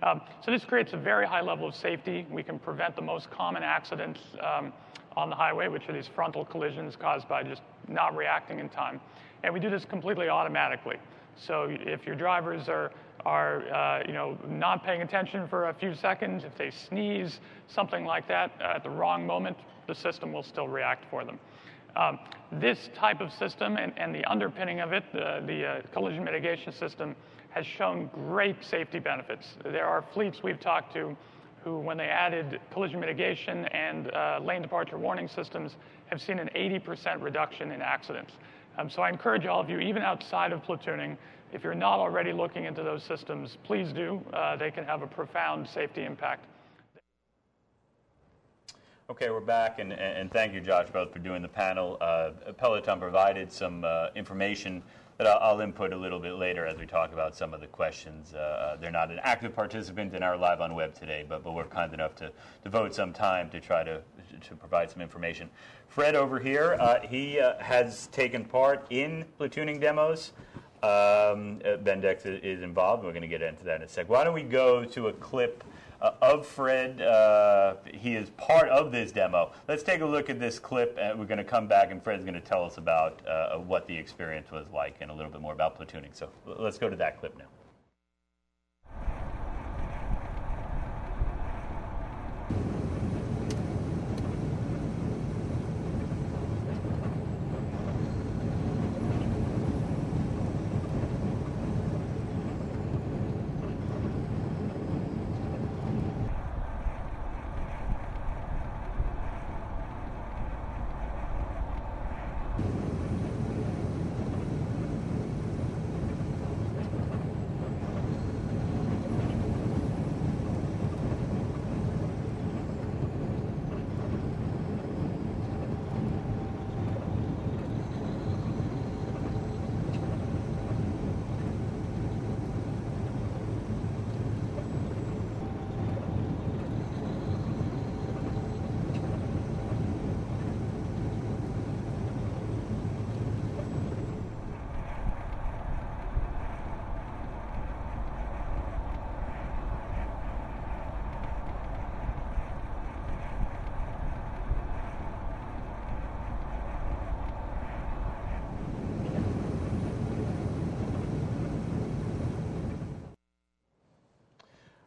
So this creates a very high level of safety. We can prevent the most common accidents on the highway, which are these frontal collisions caused by just not reacting in time. And we do this completely automatically. So if your drivers are not paying attention for a few seconds, if they sneeze, something like that, at the wrong moment, the system will still react for them. This type of system and the underpinning of it, the collision mitigation system, has shown great safety benefits. There are fleets we've talked to who, when they added collision mitigation and lane departure warning systems, have seen an 80% reduction in accidents. So I encourage all of you, even outside of platooning, if you're not already looking into those systems, please do. They can have a profound safety impact. Okay, we're back, and thank you, Josh, both for doing the panel. Peloton provided some information that I'll input a little bit later as we talk about some of the questions. They're not an active participant in our Live on Web today, but we're kind enough to devote some time to try to provide some information. Fred over here, he has taken part in platooning demos. Bendix is involved, and we're going to get into that in a sec. Why don't we go to a clip of Fred? He is part of this demo. Let's take a look at this clip, and we're going to come back, and Fred's going to tell us about what the experience was like and a little bit more about platooning. So let's go to that clip now.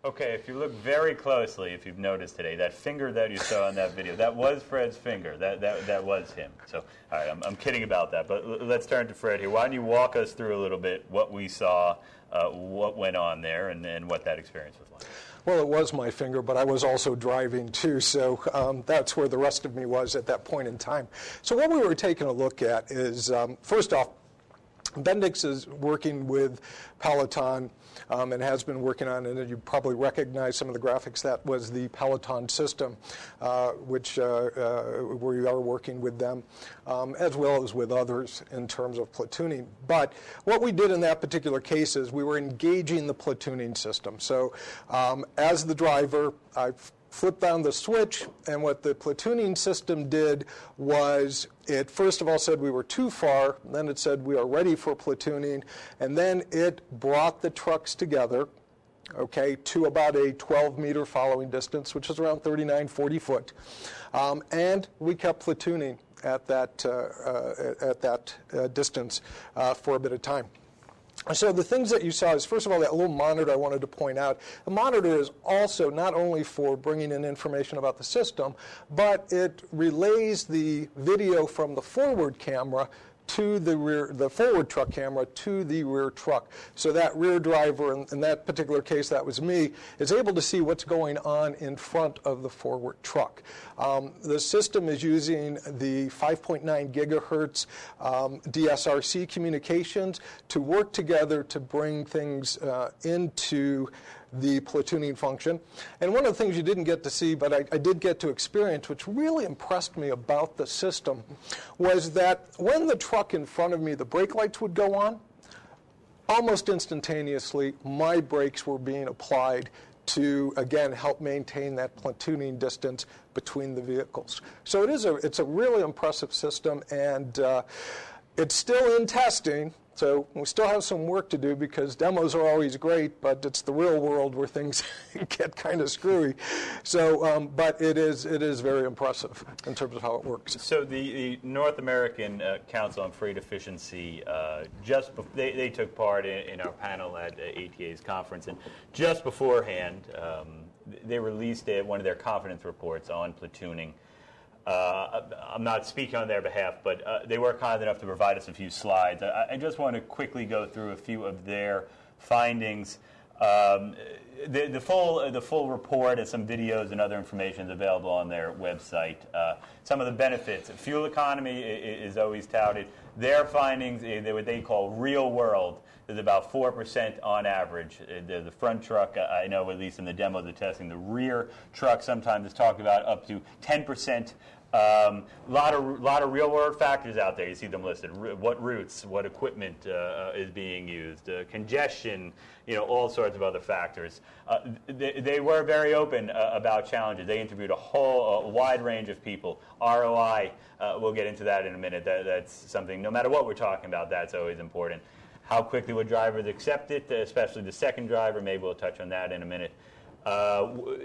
Okay, if you look very closely, if you've noticed today, that finger that you saw on that video, that was Fred's finger. That was him. So, all right, I'm kidding about that. But let's turn to Fred here. Why don't you walk us through a little bit what we saw, what went on there, and what that experience was like? Well, it was my finger, but I was also driving, too, so that's where the rest of me was at that point in time. So what we were taking a look at is, first off, Bendix is working with Peloton and has been working on, and you probably recognize some of the graphics, that was the Peloton system, which we are working with them, as well as with others in terms of platooning. But what we did in that particular case is we were engaging the platooning system. So as the driver, I flipped down the switch, and what the platooning system did was it first of all said we were too far, then it said we are ready for platooning, and then it brought the trucks together, okay, to about a 12-meter following distance, which is around 39, 40 foot, and we kept platooning at that distance for a bit of time. So the things that you saw is, first of all, that little monitor I wanted to point out. The monitor is also not only for bringing in information about the system, but it relays the video from the forward camera to the rear, the forward truck camera to the rear truck. So that rear driver, in that particular case, that was me, is able to see what's going on in front of the forward truck. The system is using the 5.9 gigahertz DSRC communications to work together to bring things into the platooning function. And one of the things you didn't get to see, but I did get to experience, which really impressed me about the system, was that when the truck in front of me, the brake lights would go on, almost instantaneously, my brakes were being applied to, again, help maintain that platooning distance between the vehicles. So it's a really impressive system, and it's still in testing. So we still have some work to do because demos are always great, but it's the real world where things get kind of screwy. So, but it is very impressive in terms of how it works. So the North American Council on Freight Efficiency, they took part in our panel at ATA's conference, and just beforehand they released one of their confidence reports on platooning. I'm not speaking on their behalf, but they were kind enough to provide us a few slides. I just want to quickly go through a few of their findings. The full report and some videos and other information is available on their website. Some of the benefits: fuel economy is always touted. Their findings, what they call real world, is about 4% on average. The front truck, I know at least in the demo they're testing, the rear truck sometimes is talked about up to 10%. A lot of real-world factors out there. You see them listed. What routes, what equipment is being used, congestion, all sorts of other factors. They were very open about challenges. They interviewed a wide range of people. ROI, we'll get into that in a minute. That's something, no matter what we're talking about, that's always important. How quickly would drivers accept it, especially the second driver? Maybe we'll touch on that in a minute.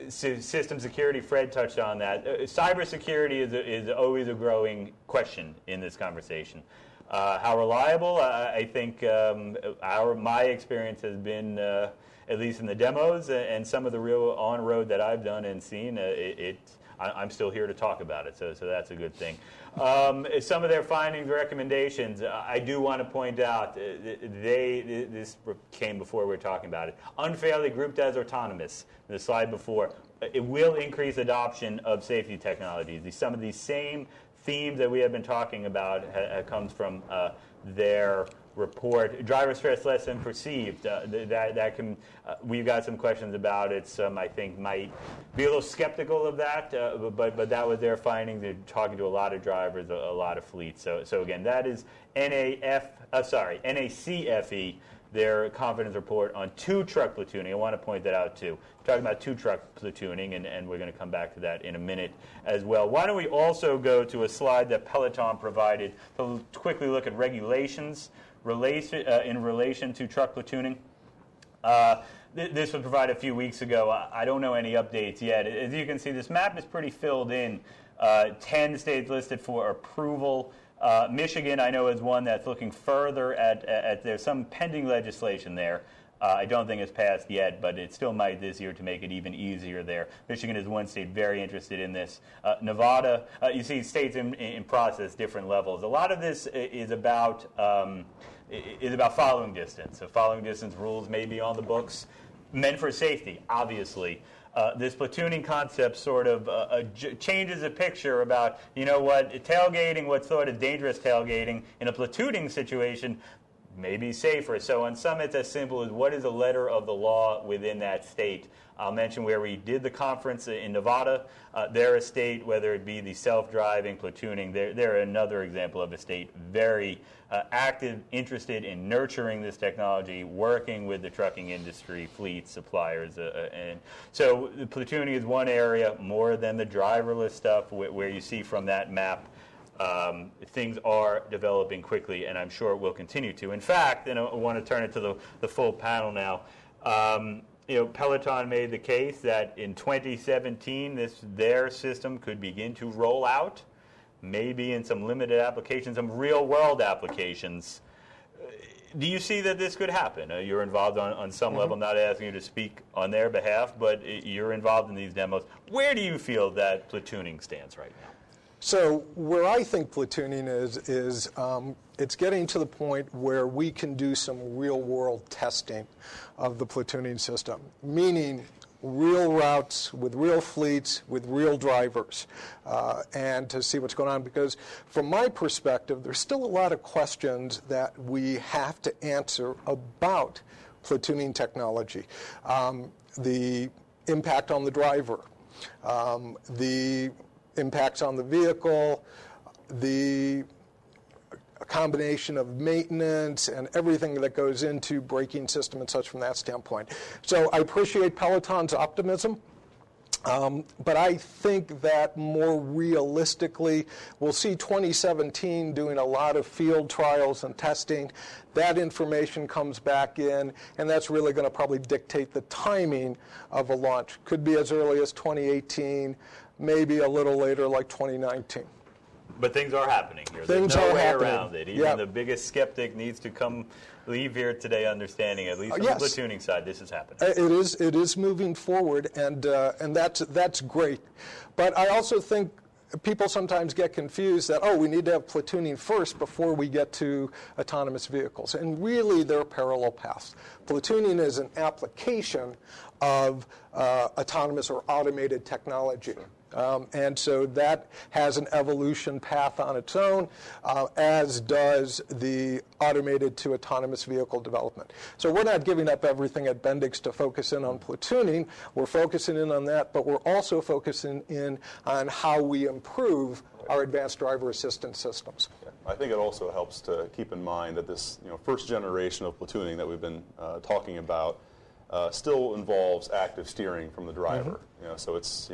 System security, Fred touched on that. Cybersecurity is always a growing question in this conversation. How reliable? I think my experience has been, at least in the demos and some of the real on-road that I've done and seen, I'm still here to talk about it, so that's a good thing. Some of their findings, recommendations, I do want to point out, this came before we were talking about it, unfairly grouped as autonomous, the slide before, it will increase adoption of safety technologies. Some of these same themes that we have been talking about comes from their report. Driver stress less than perceived. That can. We've got some questions about it. Some I think might be a little skeptical of that. But that was their findings. They're talking to a lot of drivers, a lot of fleets. So again, that is NACFE. Their confidence report on two-truck platooning. I want to point that out, too. We're talking about two-truck platooning, and we're going to come back to that in a minute as well. Why don't we also go to a slide that Peloton provided to quickly look at regulations in relation to truck platooning? This was provided a few weeks ago. I don't know any updates yet. As you can see, this map is pretty filled in. 10 states listed for approval. Michigan, I know, is one that's looking further at there's some pending legislation there. I don't think it's passed yet, but it still might this year to make it even easier there. Michigan is one state very interested in this. Nevada, you see states in process, different levels. A lot of this is about following distance. So following distance rules may be on the books, meant for safety, obviously. This platooning concept sort of changes the picture about, you know what, tailgating, what sort of dangerous tailgating in a platooning situation may be safer. So on some, it's as simple as what is the letter of the law within that state. I'll mention where we did the conference in Nevada. They're a state, whether it be the self-driving, platooning, they're another example of a state very active, interested in nurturing this technology, working with the trucking industry, fleets, suppliers. And so the platooning is one area more than the driverless stuff where you see from that map. Things are developing quickly, and I'm sure it will continue to. In fact, and I want to turn it to the full panel now, Peloton made the case that in 2017, their system could begin to roll out, maybe in some limited applications, some real-world applications. Do you see that this could happen? You're involved on some level. I'm not asking you to speak on their behalf, but you're involved in these demos. Where do you feel that platooning stands right now? So where I think platooning is it's getting to the point where we can do some real-world testing of the platooning system, meaning real routes with real fleets, with real drivers, and to see what's going on. Because from my perspective, there's still a lot of questions that we have to answer about platooning technology, the impact on the driver, the impacts on the vehicle, the combination of maintenance and everything that goes into braking system and such from that standpoint. So I appreciate Peloton's optimism, but I think that more realistically, we'll see 2017 doing a lot of field trials and testing. That information comes back in, and that's really going to probably dictate the timing of a launch. Could be as early as 2018. Maybe a little later, like 2019. But things are happening here. Things are happening. There's no way around it. Even the biggest skeptic needs to leave here today understanding, at least on the platooning side, this is happening. It is moving forward, and that's great. But I also think people sometimes get confused that, we need to have platooning first before we get to autonomous vehicles. And really, they're parallel paths. Platooning is an application of autonomous or automated technology. And so that has an evolution path on its own, as does the automated to autonomous vehicle development. So we're not giving up everything at Bendix to focus in on platooning. We're focusing in on that, but we're also focusing in on how we improve our advanced driver assistance systems. Yeah. I think it also helps to keep in mind that this first generation of platooning that we've been talking about still involves active steering from the driver. Mm-hmm. So it's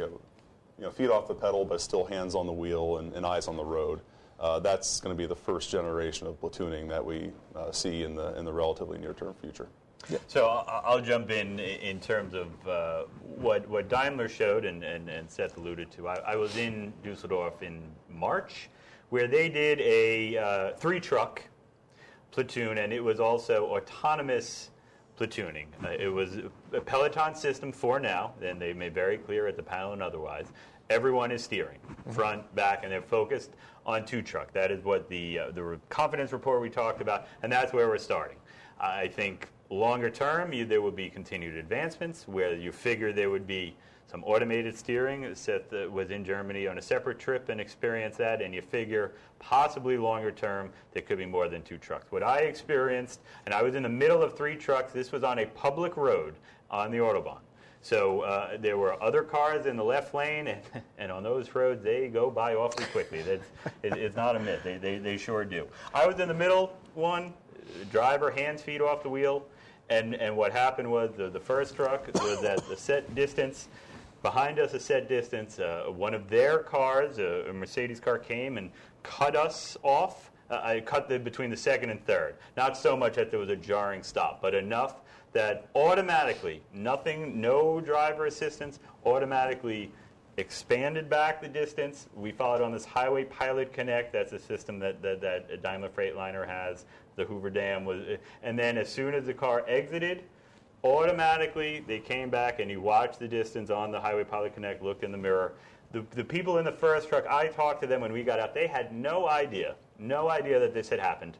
feet off the pedal, but still hands on the wheel and eyes on the road. That's going to be the first generation of platooning that we see in the relatively near-term future. Yeah. So I'll jump in terms of what Daimler showed and Seth alluded to. I was in Dusseldorf in March, where they did a 3-truck platoon, and it was also autonomous platooning. It was a Peloton system for now, and they made very clear at the panel and otherwise. Everyone is steering, front, back, and they're focused on 2-truck. That is what the confidence report we talked about, and that's where we're starting. I think longer term, there will be continued advancements where you figure there would be some automated steering. Seth was in Germany on a separate trip and experienced that, and you figure possibly longer term there could be more than 2 trucks. What I experienced, and I was in the middle of 3 trucks, this was on a public road on the Autobahn. So there were other cars in the left lane, and on those roads they go by awfully quickly. That's, it's not a myth. They sure do. I was in the middle one, driver, hands, feet off the wheel, and what happened was the first truck was at the set distance. Behind us, a set distance, one of their cars, a Mercedes car, came and cut us off. I cut between the second and third. Not so much that there was a jarring stop, but enough that automatically, nothing, no driver assistance, automatically expanded back the distance. We followed on this Highway Pilot Connect. That's a system that Daimler Freightliner has. The Hoover Dam was, and then as soon as the car exited, automatically they came back, and you watched the distance on the Highway Pilot Connect. Looked in the mirror. The people in the first truck, I talked to them when we got out. They had no idea that this had happened.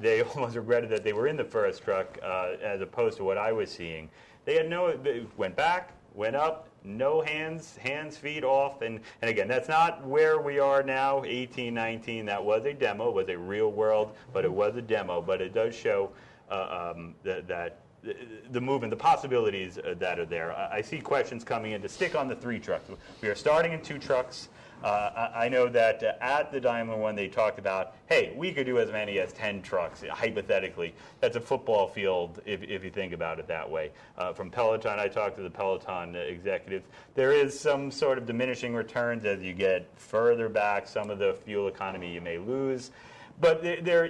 They almost regretted that they were in the first truck as opposed to what I was seeing. They went back, went up, no hands, feet off. And again, that's not where we are now, 18, 19. That was a demo. It was a real world, but it was a demo. But it does show that the movement, the possibilities that are there. I see questions coming in to stick on the 3 trucks. We are starting in 2 trucks. I know that at the Daimler one, they talked about, hey, we could do as many as 10 trucks, hypothetically. That's a football field, if you think about it that way. From Peloton, I talked to the Peloton executives. There is some sort of diminishing returns as you get further back. Some of the fuel economy you may lose. But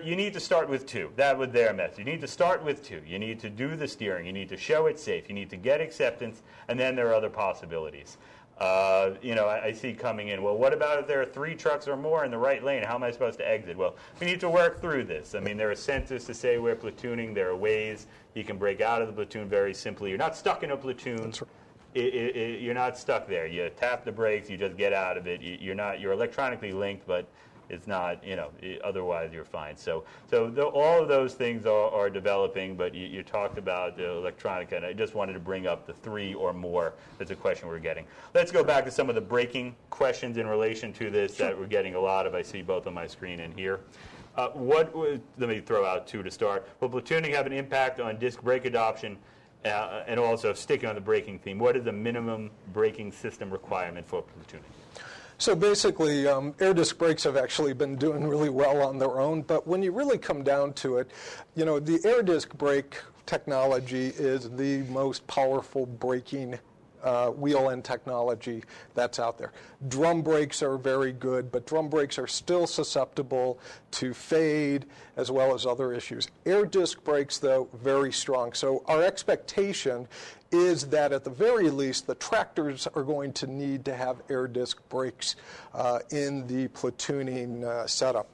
you need to start with 2. That was their message. You need to start with 2. You need to do the steering. You need to show it's safe. You need to get acceptance. And then there are other possibilities. I see coming in, well, what about if there are 3 trucks or more in the right lane? How am I supposed to exit? Well, we need to work through this. I mean, there are sensors to say we're platooning. There are ways you can break out of the platoon very simply. You're not stuck in a platoon. That's right. You're not stuck there. You tap the brakes. You just get out of it. You're electronically linked, but it's not, otherwise you're fine. So all of those things are developing, but you talked about the electronic, and I just wanted to bring up the 3 or more. That's a question we're getting. Let's go back to some of the braking questions in relation to this that we're getting a lot of. I see both on my screen and here. Let me throw out 2 to start. Will platooning have an impact on disc brake adoption? And also sticking on the braking theme, what is the minimum braking system requirement for platooning? So basically, air disc brakes have actually been doing really well on their own. But when you really come down to it, the air disc brake technology is the most powerful braking wheel end technology that's out there. Drum brakes are very good, but drum brakes are still susceptible to fade as well as other issues. Air disc brakes, though, very strong. So our expectation is that at the very least the tractors are going to need to have air disc brakes in the platooning setup.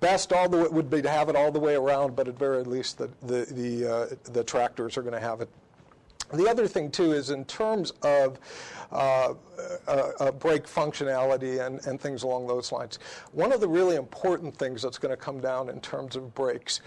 Best would be to have it all the way around, but at very least the tractors are going to have it. The other thing, too, is in terms of brake functionality and things along those lines, one of the really important things that's going to come down in terms of brakes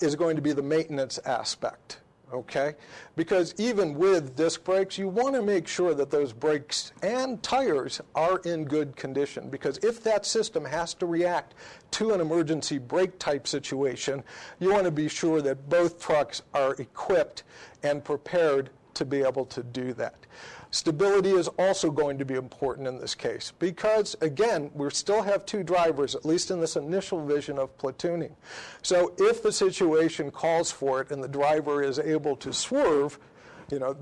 is going to be the maintenance aspect, okay? Because even with disc brakes, you want to make sure that those brakes and tires are in good condition, because if that system has to react to an emergency brake type situation, you want to be sure that both trucks are equipped and prepared to be able to do that. Stability is also going to be important in this case because, again, we still have 2 drivers, at least in this initial vision of platooning. So if the situation calls for it and the driver is able to swerve,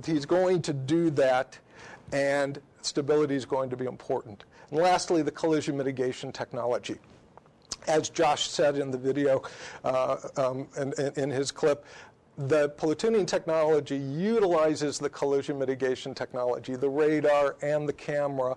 he's going to do that, and stability is going to be important. And lastly, the collision mitigation technology. As Josh said in the video, in his clip, the platooning technology utilizes the collision mitigation technology, the radar and the camera,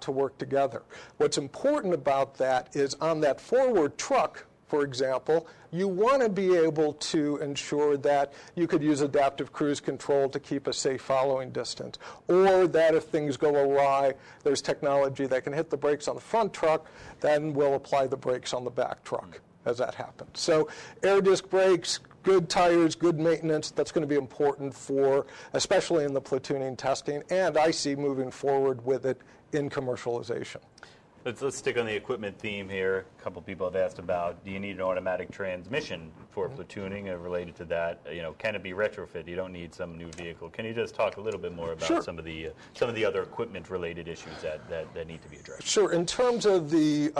to work together. What's important about that is on that forward truck, for example, you want to be able to ensure that you could use adaptive cruise control to keep a safe following distance, or that if things go awry, there's technology that can hit the brakes on the front truck, then we'll apply the brakes on the back truck as that happens. So air disc brakes, good tires, good maintenance, that's going to be important for, especially in the platooning testing, and I see moving forward with it in commercialization. Let's stick on the equipment theme here. A couple people have asked about, do you need an automatic transmission for platooning? And related to that, you know, can it be retrofit? You don't need some new vehicle. Can you just talk a little bit more about some of the other equipment-related issues that need to be addressed? Sure. In terms of the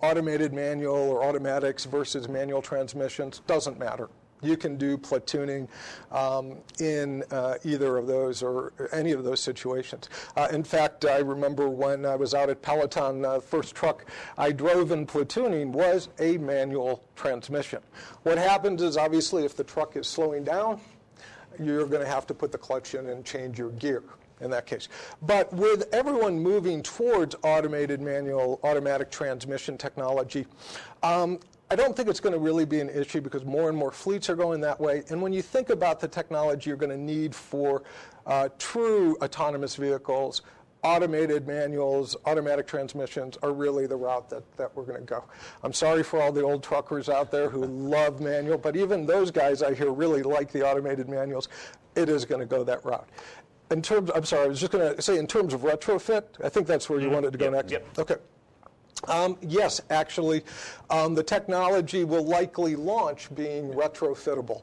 automated manual or automatics versus manual transmissions, doesn't matter. You can do platooning in either of those or any of those situations. In fact, I remember when I was out at Peloton, the first truck I drove in platooning was a manual transmission. What happens is, obviously, if the truck is slowing down, you're going to have to put the clutch in and change your gear in that case. But with everyone moving towards automated manual automatic transmission technology, I don't think it's going to really be an issue because more and more fleets are going that way. And when you think about the technology you're going to need for true autonomous vehicles, automated manuals, automatic transmissions are really the route that we're going to go. I'm sorry for all the old truckers out there who love manual, but even those guys I hear really like the automated manuals. It is going to go that route. In terms of retrofit, I think that's where you wanted to go next. Yep. Okay. Yes, actually, the technology will likely launch being retrofitable.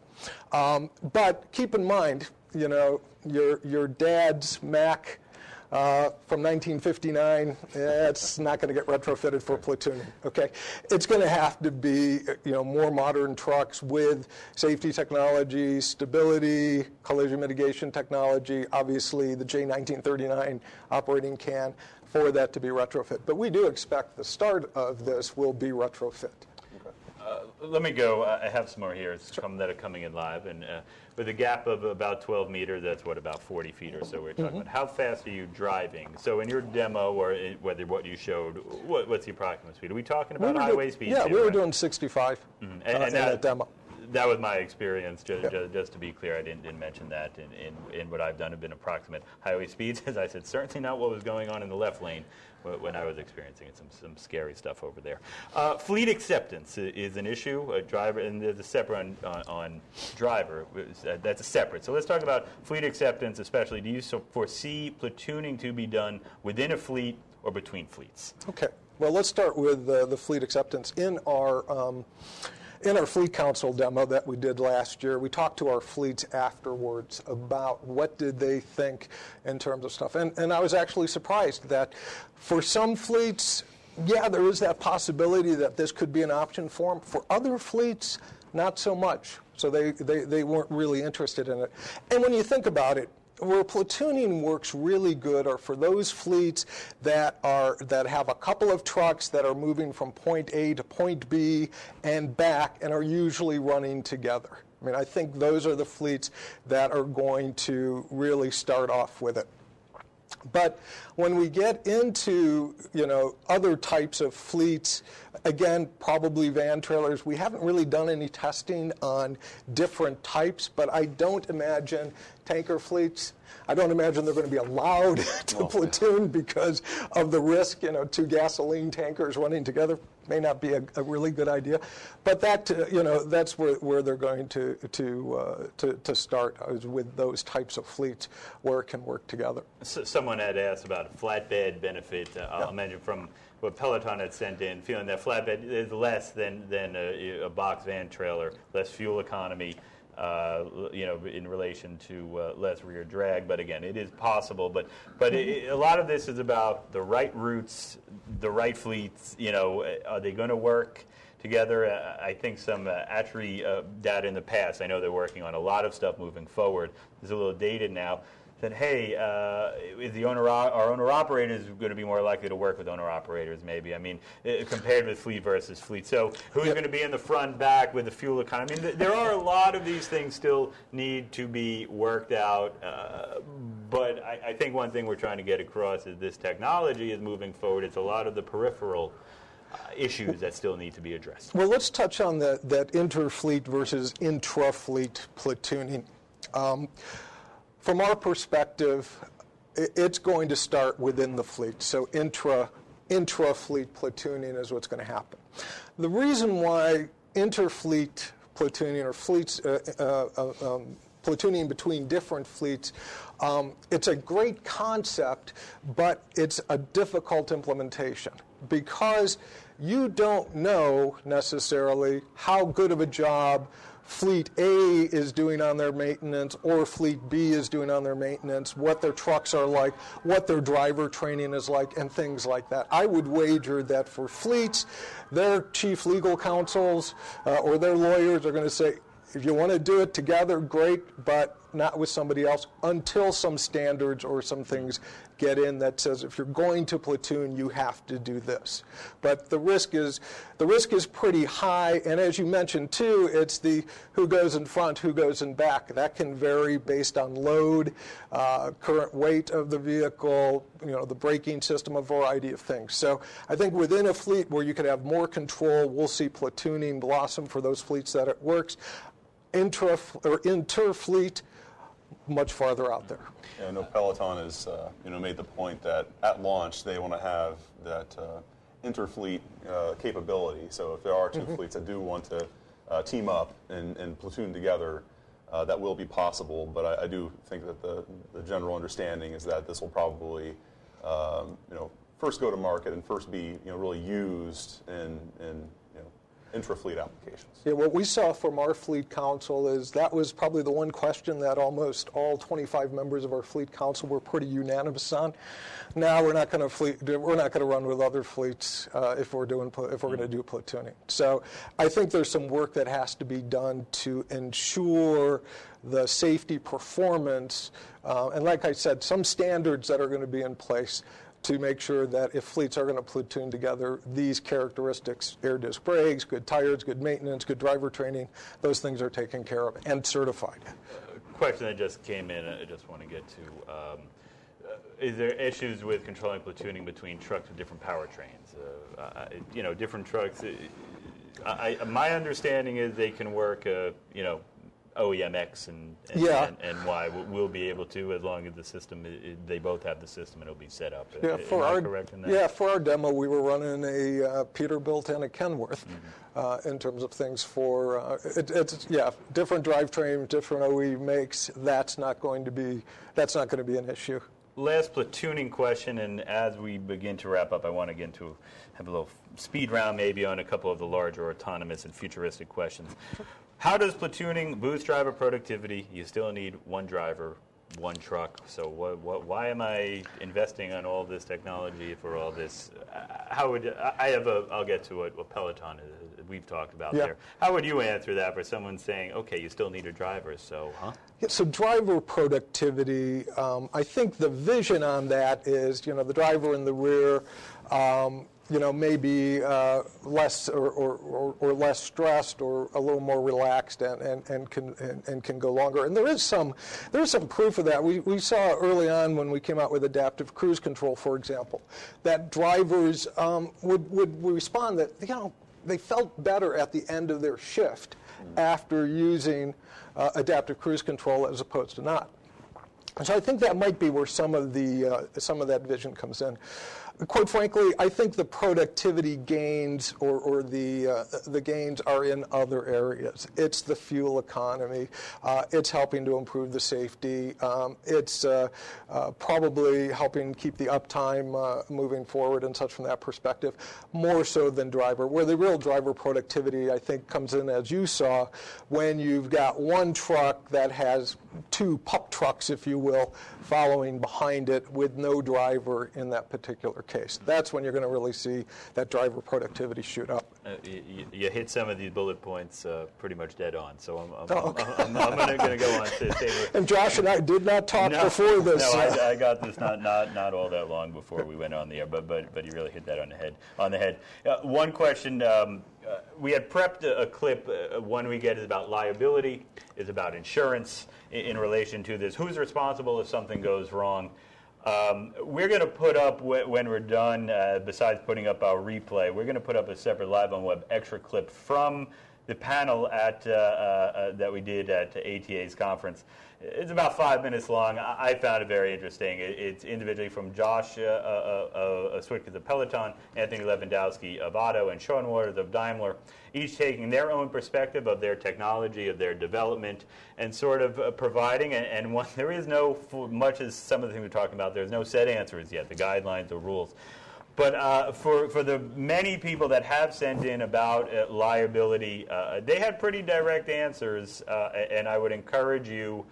But keep in mind, you know, your dad's Mack from 1959, it's not going to get retrofitted for platooning. Okay, it's going to have to be, you know, more modern trucks with safety technology, stability, collision mitigation technology. Obviously, the J1939 operating can for that to be retrofit. But we do expect the start of this will be retrofit. Okay. Let me go. I have some more here. It's that are coming in live. And with a gap of about 12 meters, that's what, about 40 feet or so we're talking about. How fast are you driving? So in your demo, or whether what you showed, what's the approximate speed? Are we talking about highway speed? Yeah, we were doing 65 in that demo. That was my experience, just to be clear. I didn't mention that in what I've done have been approximate highway speeds. As I said, certainly not what was going on in the left lane when I was experiencing it. Some scary stuff over there. Fleet acceptance is an issue. A driver, and there's a separate on driver. That's a separate. So let's talk about fleet acceptance especially. Do you foresee platooning to be done within a fleet or between fleets? Okay. Well, let's start with the fleet acceptance. In our Fleet Council demo that we did last year, we talked to our fleets afterwards about what did they think in terms of stuff. And I was actually surprised that for some fleets, yeah, there is that possibility that this could be an option for them. For other fleets, not so much. So they weren't really interested in it. And when you think about it, where platooning works really good are for those fleets that have a couple of trucks that are moving from point A to point B and back and are usually running together. I mean, I think those are the fleets that are going to really start off with it. But when we get into, you know, other types of fleets, again, probably van trailers, we haven't really done any testing on different types, but I don't imagine tanker fleets, I don't imagine they're going to be allowed to platoon because of the risk, you know, two gasoline tankers running together may not be a really good idea. But that, you know, that's where they're going to start, is with those types of fleets where it can work together. So someone had asked about a flatbed benefit. I'll mention from what Peloton had sent in, feeling that flatbed is less than a box van trailer, less fuel economy, you know, in relation to less rear drag. But again, it is possible. But a lot of this is about the right routes, the right fleets. You know, are they going to work together? I think some ATRI data in the past, I know they're working on a lot of stuff moving forward. It's a little dated now. that, hey, is the owner-operators going to be more likely to work with owner-operators, maybe? I mean, compared with fleet versus fleet. So who's going to be in the front, back, with the fuel economy? I mean, there are a lot of these things still need to be worked out. But I think one thing we're trying to get across is this technology is moving forward. It's a lot of the peripheral issues that still need to be addressed. Well, let's touch on that inter-fleet versus intra-fleet platooning. From our perspective, it's going to start within the fleet. So intra-fleet platooning is what's going to happen. The reason why inter-fleet platooning or fleets platooning between different fleets, it's a great concept, but it's a difficult implementation because you don't know necessarily how good of a job Fleet A is doing on their maintenance or Fleet B is doing on their maintenance, what their trucks are like, what their driver training is like, and things like that. I would wager that for fleets, their chief legal counsels or their lawyers are going to say, if you want to do it together, great, but not with somebody else until some standards or some things get in that says if you're going to platoon, you have to do this. But the risk is pretty high, and as you mentioned too, it's the who goes in front, who goes in back. That can vary based on load, current weight of the vehicle, you know, the braking system, a variety of things. So I think within a fleet where you could have more control, we'll see platooning blossom for those fleets that it works. Inter-fleet, much farther out there. Yeah, I know Peloton has made the point that at launch they want to have that interfleet capability. So if there are two fleets that do want to team up and platoon together, that will be possible. But I do think that the general understanding is that this will probably first go to market and first be really used in intra-fleet applications. Yeah, what we saw from our fleet council is that was probably the one question that almost all 25 members of our fleet council were pretty unanimous on. Now we're not going to run with other fleets if we're going to do platooning. So I think there's some work that has to be done to ensure the safety performance, and like I said, some standards that are going to be in place to make sure that if fleets are going to platoon together, these characteristics, air disc brakes, good tires, good maintenance, good driver training, those things are taken care of and certified. Question that just came in, I just want to get to. Is there issues with controlling platooning between trucks with different powertrains? Different trucks. My understanding is they can work, OEM X and Y will be able to, as long as the system, they both have the system and it'll be set up. Am I correct in that? Yeah, for our demo, we were running a Peterbilt and a Kenworth in terms of things for, different drivetrain, different OE makes. That's not going to be an issue. Last platooning question, and as we begin to wrap up, I want to get into have a little speed round maybe on a couple of the larger autonomous and futuristic questions. Sure. How does platooning boost driver productivity? You still need one driver, one truck. So why am I investing on all this technology for all this? I'll get to what Peloton is, we've talked about there. How would you answer that for someone saying, okay, you still need a driver, so, huh? Yeah, so driver productivity, I think the vision on that is, the driver in the rear, maybe less or less stressed or a little more relaxed and can go longer. And there is some proof of that. We saw early on when we came out with adaptive cruise control, for example, that drivers would respond that they felt better at the end of their shift after using adaptive cruise control as opposed to not. So I think that might be where some of that vision comes in. Quite frankly, I think the productivity gains or the gains are in other areas. It's the fuel economy. It's helping to improve the safety. It's probably helping keep the uptime moving forward and such from that perspective, more so than driver. Where the real driver productivity, I think, comes in, as you saw, when you've got one truck that has two pup trucks, if you will, following behind it with no driver in that particular case. That's when you're going to really see that driver productivity shoot up. You hit some of these bullet points pretty much dead on, so I'm going to go on to say. And Josh and I did not talk before this. No, I got this not all that long before we went on the air, but you really hit that on the head. One question. We had prepped a clip. One we get is about liability, is about insurance in relation to this. Who's responsible if something goes wrong? We're going to put up, when we're done, besides putting up our replay, we're going to put up a separate Live on Web extra clip from the panel at that we did at ATA's conference. It's about 5 minutes long. I found it very interesting. It's individually from Josh Switkes of Peloton, Anthony Lewandowski of Otto, and Sean Ward of Daimler, each taking their own perspective of their technology, of their development, and sort of providing, and one, there is no, much as some of the things we're talking about, there's no set answers yet, the guidelines or rules. But for the many people that have sent in about liability, they had pretty direct answers, and I would encourage you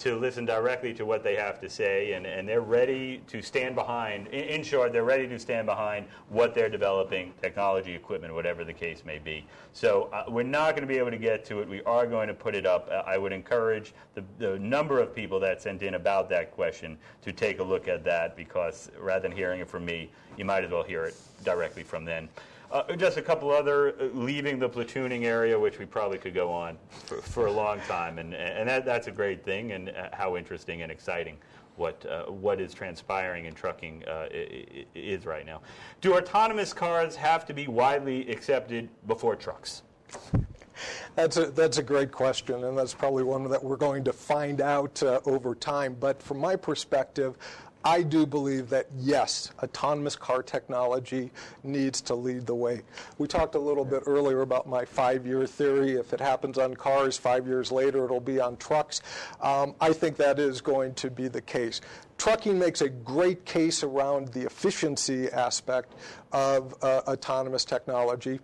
to listen directly to what they have to say, and they're ready to stand behind, in short, they're ready to stand behind what they're developing, technology, equipment, whatever the case may be. So we're not going to be able to get to it. We are going to put it up. I would encourage the number of people that sent in about that question to take a look at that, because rather than hearing it from me, you might as well hear it directly from them. Just a couple other, leaving the platooning area, which we probably could go on for a long time, and that's a great thing, and how interesting and exciting what is transpiring in trucking is right now. Do autonomous cars have to be widely accepted before trucks? That's a great question, and that's probably one that we're going to find out over time. But from my perspective, I do believe that, yes, autonomous car technology needs to lead the way. We talked a little bit earlier about my 5-year theory. If it happens on cars, 5 years later it'll be on trucks. I think that is going to be the case. Trucking makes a great case around the efficiency aspect of autonomous technology.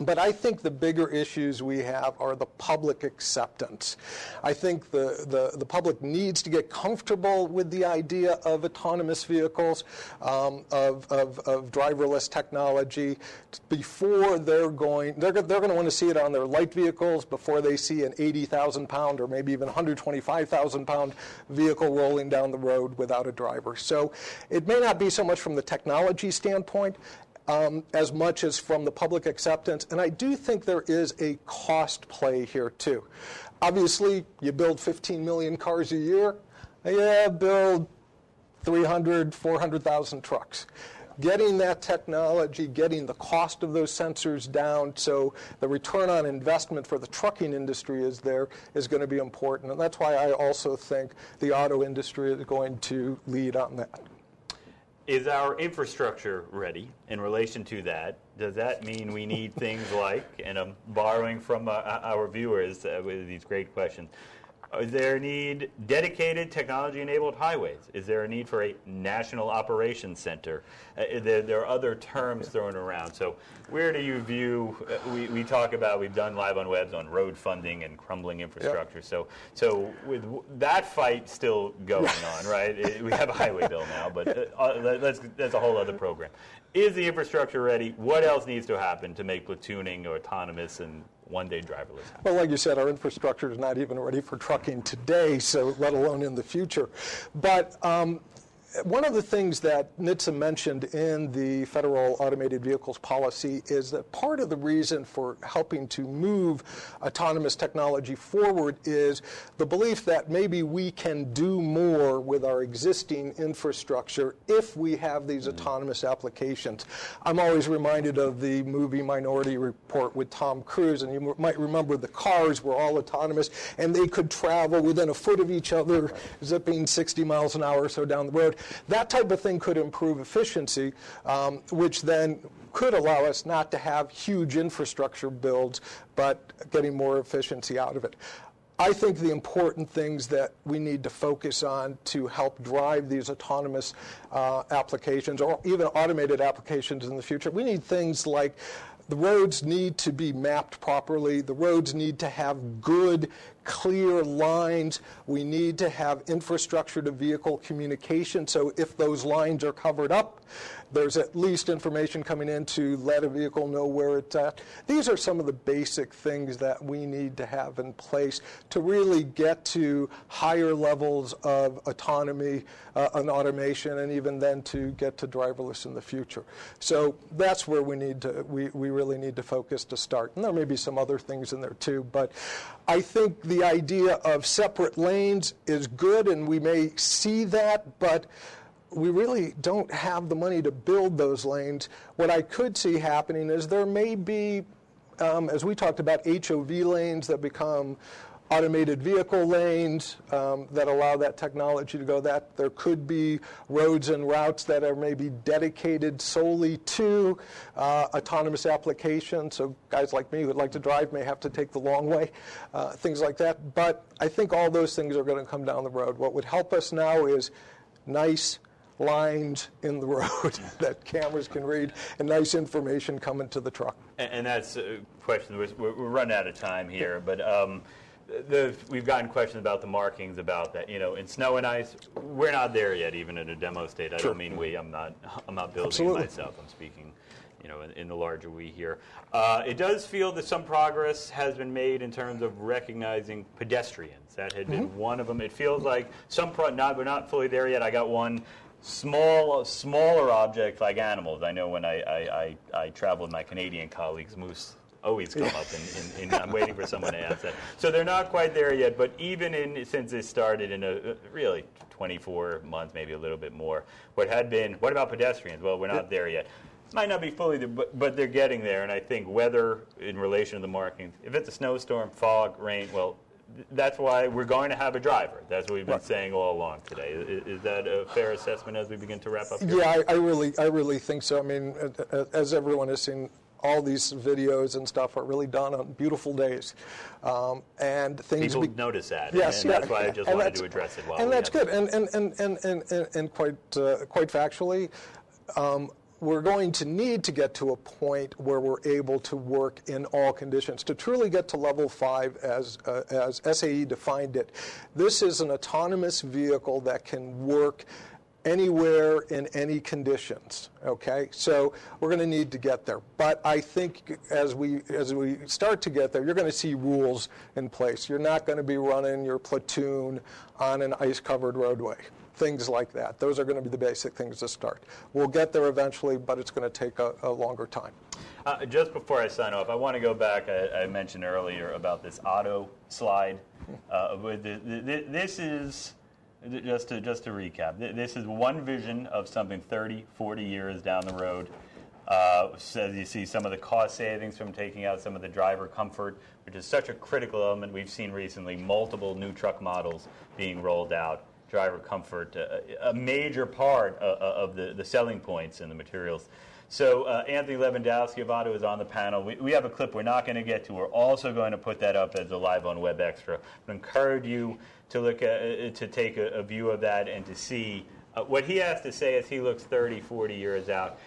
But I think the bigger issues we have are the public acceptance. I think the public needs to get comfortable with the idea of autonomous vehicles, of driverless technology, before they're going to want to see it on their light vehicles before they see an 80,000-pound or maybe even 125,000-pound vehicle rolling down the road without a driver. So it may not be so much from the technology standpoint, as much as from the public acceptance. And I do think there is a cost play here, too. Obviously, you build 15 million cars a year. Yeah, build 300, 400,000 trucks. Getting that technology, getting the cost of those sensors down so the return on investment for the trucking industry is there is going to be important. And that's why I also think the auto industry is going to lead on that. Is our infrastructure ready in relation to that? Does that mean we need things like, and I'm borrowing from our viewers with these great questions, is there a need dedicated technology-enabled highways? Is there a need for a national operations center? There are other terms thrown around. So where do you view, we talk about, we've done Live on Webs on road funding and crumbling infrastructure. Yep. So with that fight still going on, right? We have a highway bill now, but that's a whole other program. Is the infrastructure ready? What else needs to happen to make platooning or autonomous and one-day driverless? Well, like you said, our infrastructure is not even ready for trucking today, so let alone in the future. But one of the things that NHTSA mentioned in the Federal Automated Vehicles Policy is that part of the reason for helping to move autonomous technology forward is the belief that maybe we can do more with our existing infrastructure if we have these autonomous applications. I'm always reminded of the movie Minority Report with Tom Cruise, and you might remember the cars were all autonomous, and they could travel within a foot of each other, zipping 60 miles an hour or so down the road. That type of thing could improve efficiency, which then could allow us not to have huge infrastructure builds, but getting more efficiency out of it. I think the important things that we need to focus on to help drive these autonomous applications or even automated applications in the future, we need things like the roads need to be mapped properly. The roads need to have good, clear lines. We need to have infrastructure to vehicle communication. So if those lines are covered up, There's at least information coming in to let a vehicle know where it's at. These are some of the basic things that we need to have in place to really get to higher levels of autonomy and automation, and even then to get to driverless in the future. So that's where we need to, we really need to focus to start. And there may be some other things in there too, but I think the idea of separate lanes is good, and we may see that, but we really don't have the money to build those lanes. What I could see happening is there may be, as we talked about, HOV lanes that become automated vehicle lanes that allow that technology to go. That there could be roads and routes that are maybe dedicated solely to autonomous applications. So guys like me who would like to drive may have to take the long way, things like that. But I think all those things are going to come down the road. What would help us now is nice lines in the road that cameras can read, and nice information coming to the truck. And that's a question. We're running out of time here, but we've gotten questions about the markings, about that. You know, in snow and ice, we're not there yet, even in a demo state. I don't mean we. I'm not building Absolutely. It myself. I'm speaking, you know, in the larger we here. It does feel that some progress has been made in terms of recognizing pedestrians. That had been one of them. It feels like some, we're not fully there yet. I got one smaller object like animals. I know when I travel with my Canadian colleagues, moose always come up, and I'm waiting for someone to ask that. So they're not quite there yet, but even since it started in a really 24 months, maybe a little bit more, what had been, what about pedestrians? Well, we're not there yet. Might not be fully there, but they're getting there. And I think weather in relation to the markings, if it's a snowstorm, fog, rain, well, that's why we're going to have a driver. That's what we've been saying all along today. Is that a fair assessment as we begin to wrap up here? Yeah, I really think so. I mean, as everyone has seen, all these videos and stuff are really done on beautiful days, and things people notice that. Yes, and that's why I just wanted to address it. And that's good. And quite factually, we're going to need to get to a point where we're able to work in all conditions. To truly get to level 5 as SAE defined it, this is an autonomous vehicle that can work anywhere in any conditions, okay? So we're going to need to get there. But I think as we start to get there, you're going to see rules in place. You're not going to be running your platoon on an ice-covered roadway. Things like that. Those are going to be the basic things to start. We'll get there eventually, but it's going to take a longer time. Just before I sign off, I want to go back. I mentioned earlier about this Otto slide. This is, just to recap, this is one vision of something 30, 40 years down the road. So you see some of the cost savings from taking out some of the driver comfort, which is such a critical element. We've seen recently multiple new truck models being rolled out. Driver comfort, a major part of the selling points and the materials. So Anthony Lewandowski of Otto is on the panel. We have a clip we're not going to get to. We're also going to put that up as a live on Web Extra. I encourage you to look at, to take a view of that and to see what he has to say as he looks 30, 40 years out.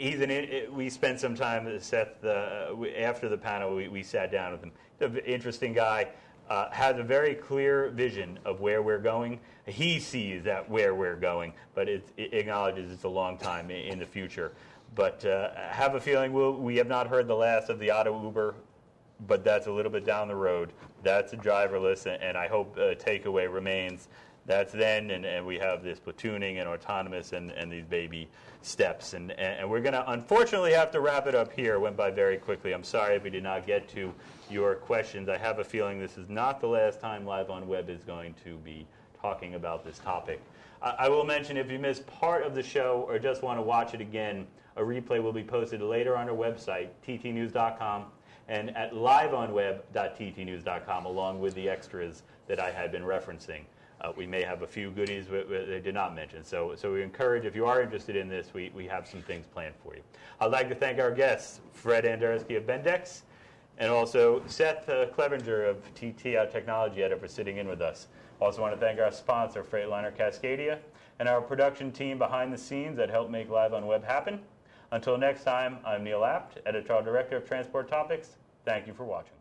We spent some time with Seth after the panel. We sat down with him. He's an interesting guy. Has a very clear vision of where we're going. He sees that where we're going, but it acknowledges it's a long time in the future. But have a feeling we have not heard the last of the Otto Uber, but that's a little bit down the road. That's a driverless, and I hope takeaway remains. That's then, and we have this platooning and autonomous and these baby steps. And we're going to unfortunately have to wrap it up here. It went by very quickly. I'm sorry if we did not get to your questions. I have a feeling this is not the last time Live on Web is going to be talking about this topic. I will mention, if you missed part of the show or just want to watch it again, a replay will be posted later on our website, ttnews.com, and at liveonweb.ttnews.com, along with the extras that I had been referencing. We may have a few goodies they did not mention. So we encourage, if you are interested in this, we have some things planned for you. I'd like to thank our guests, Fred Andersky of Bendix, and also Seth Clevenger of TT, our technology editor, for sitting in with us. Also want to thank our sponsor, Freightliner Cascadia, and our production team behind the scenes that helped make Live on Web happen. Until next time, I'm Neil Apt, editorial director of Transport Topics. Thank you for watching.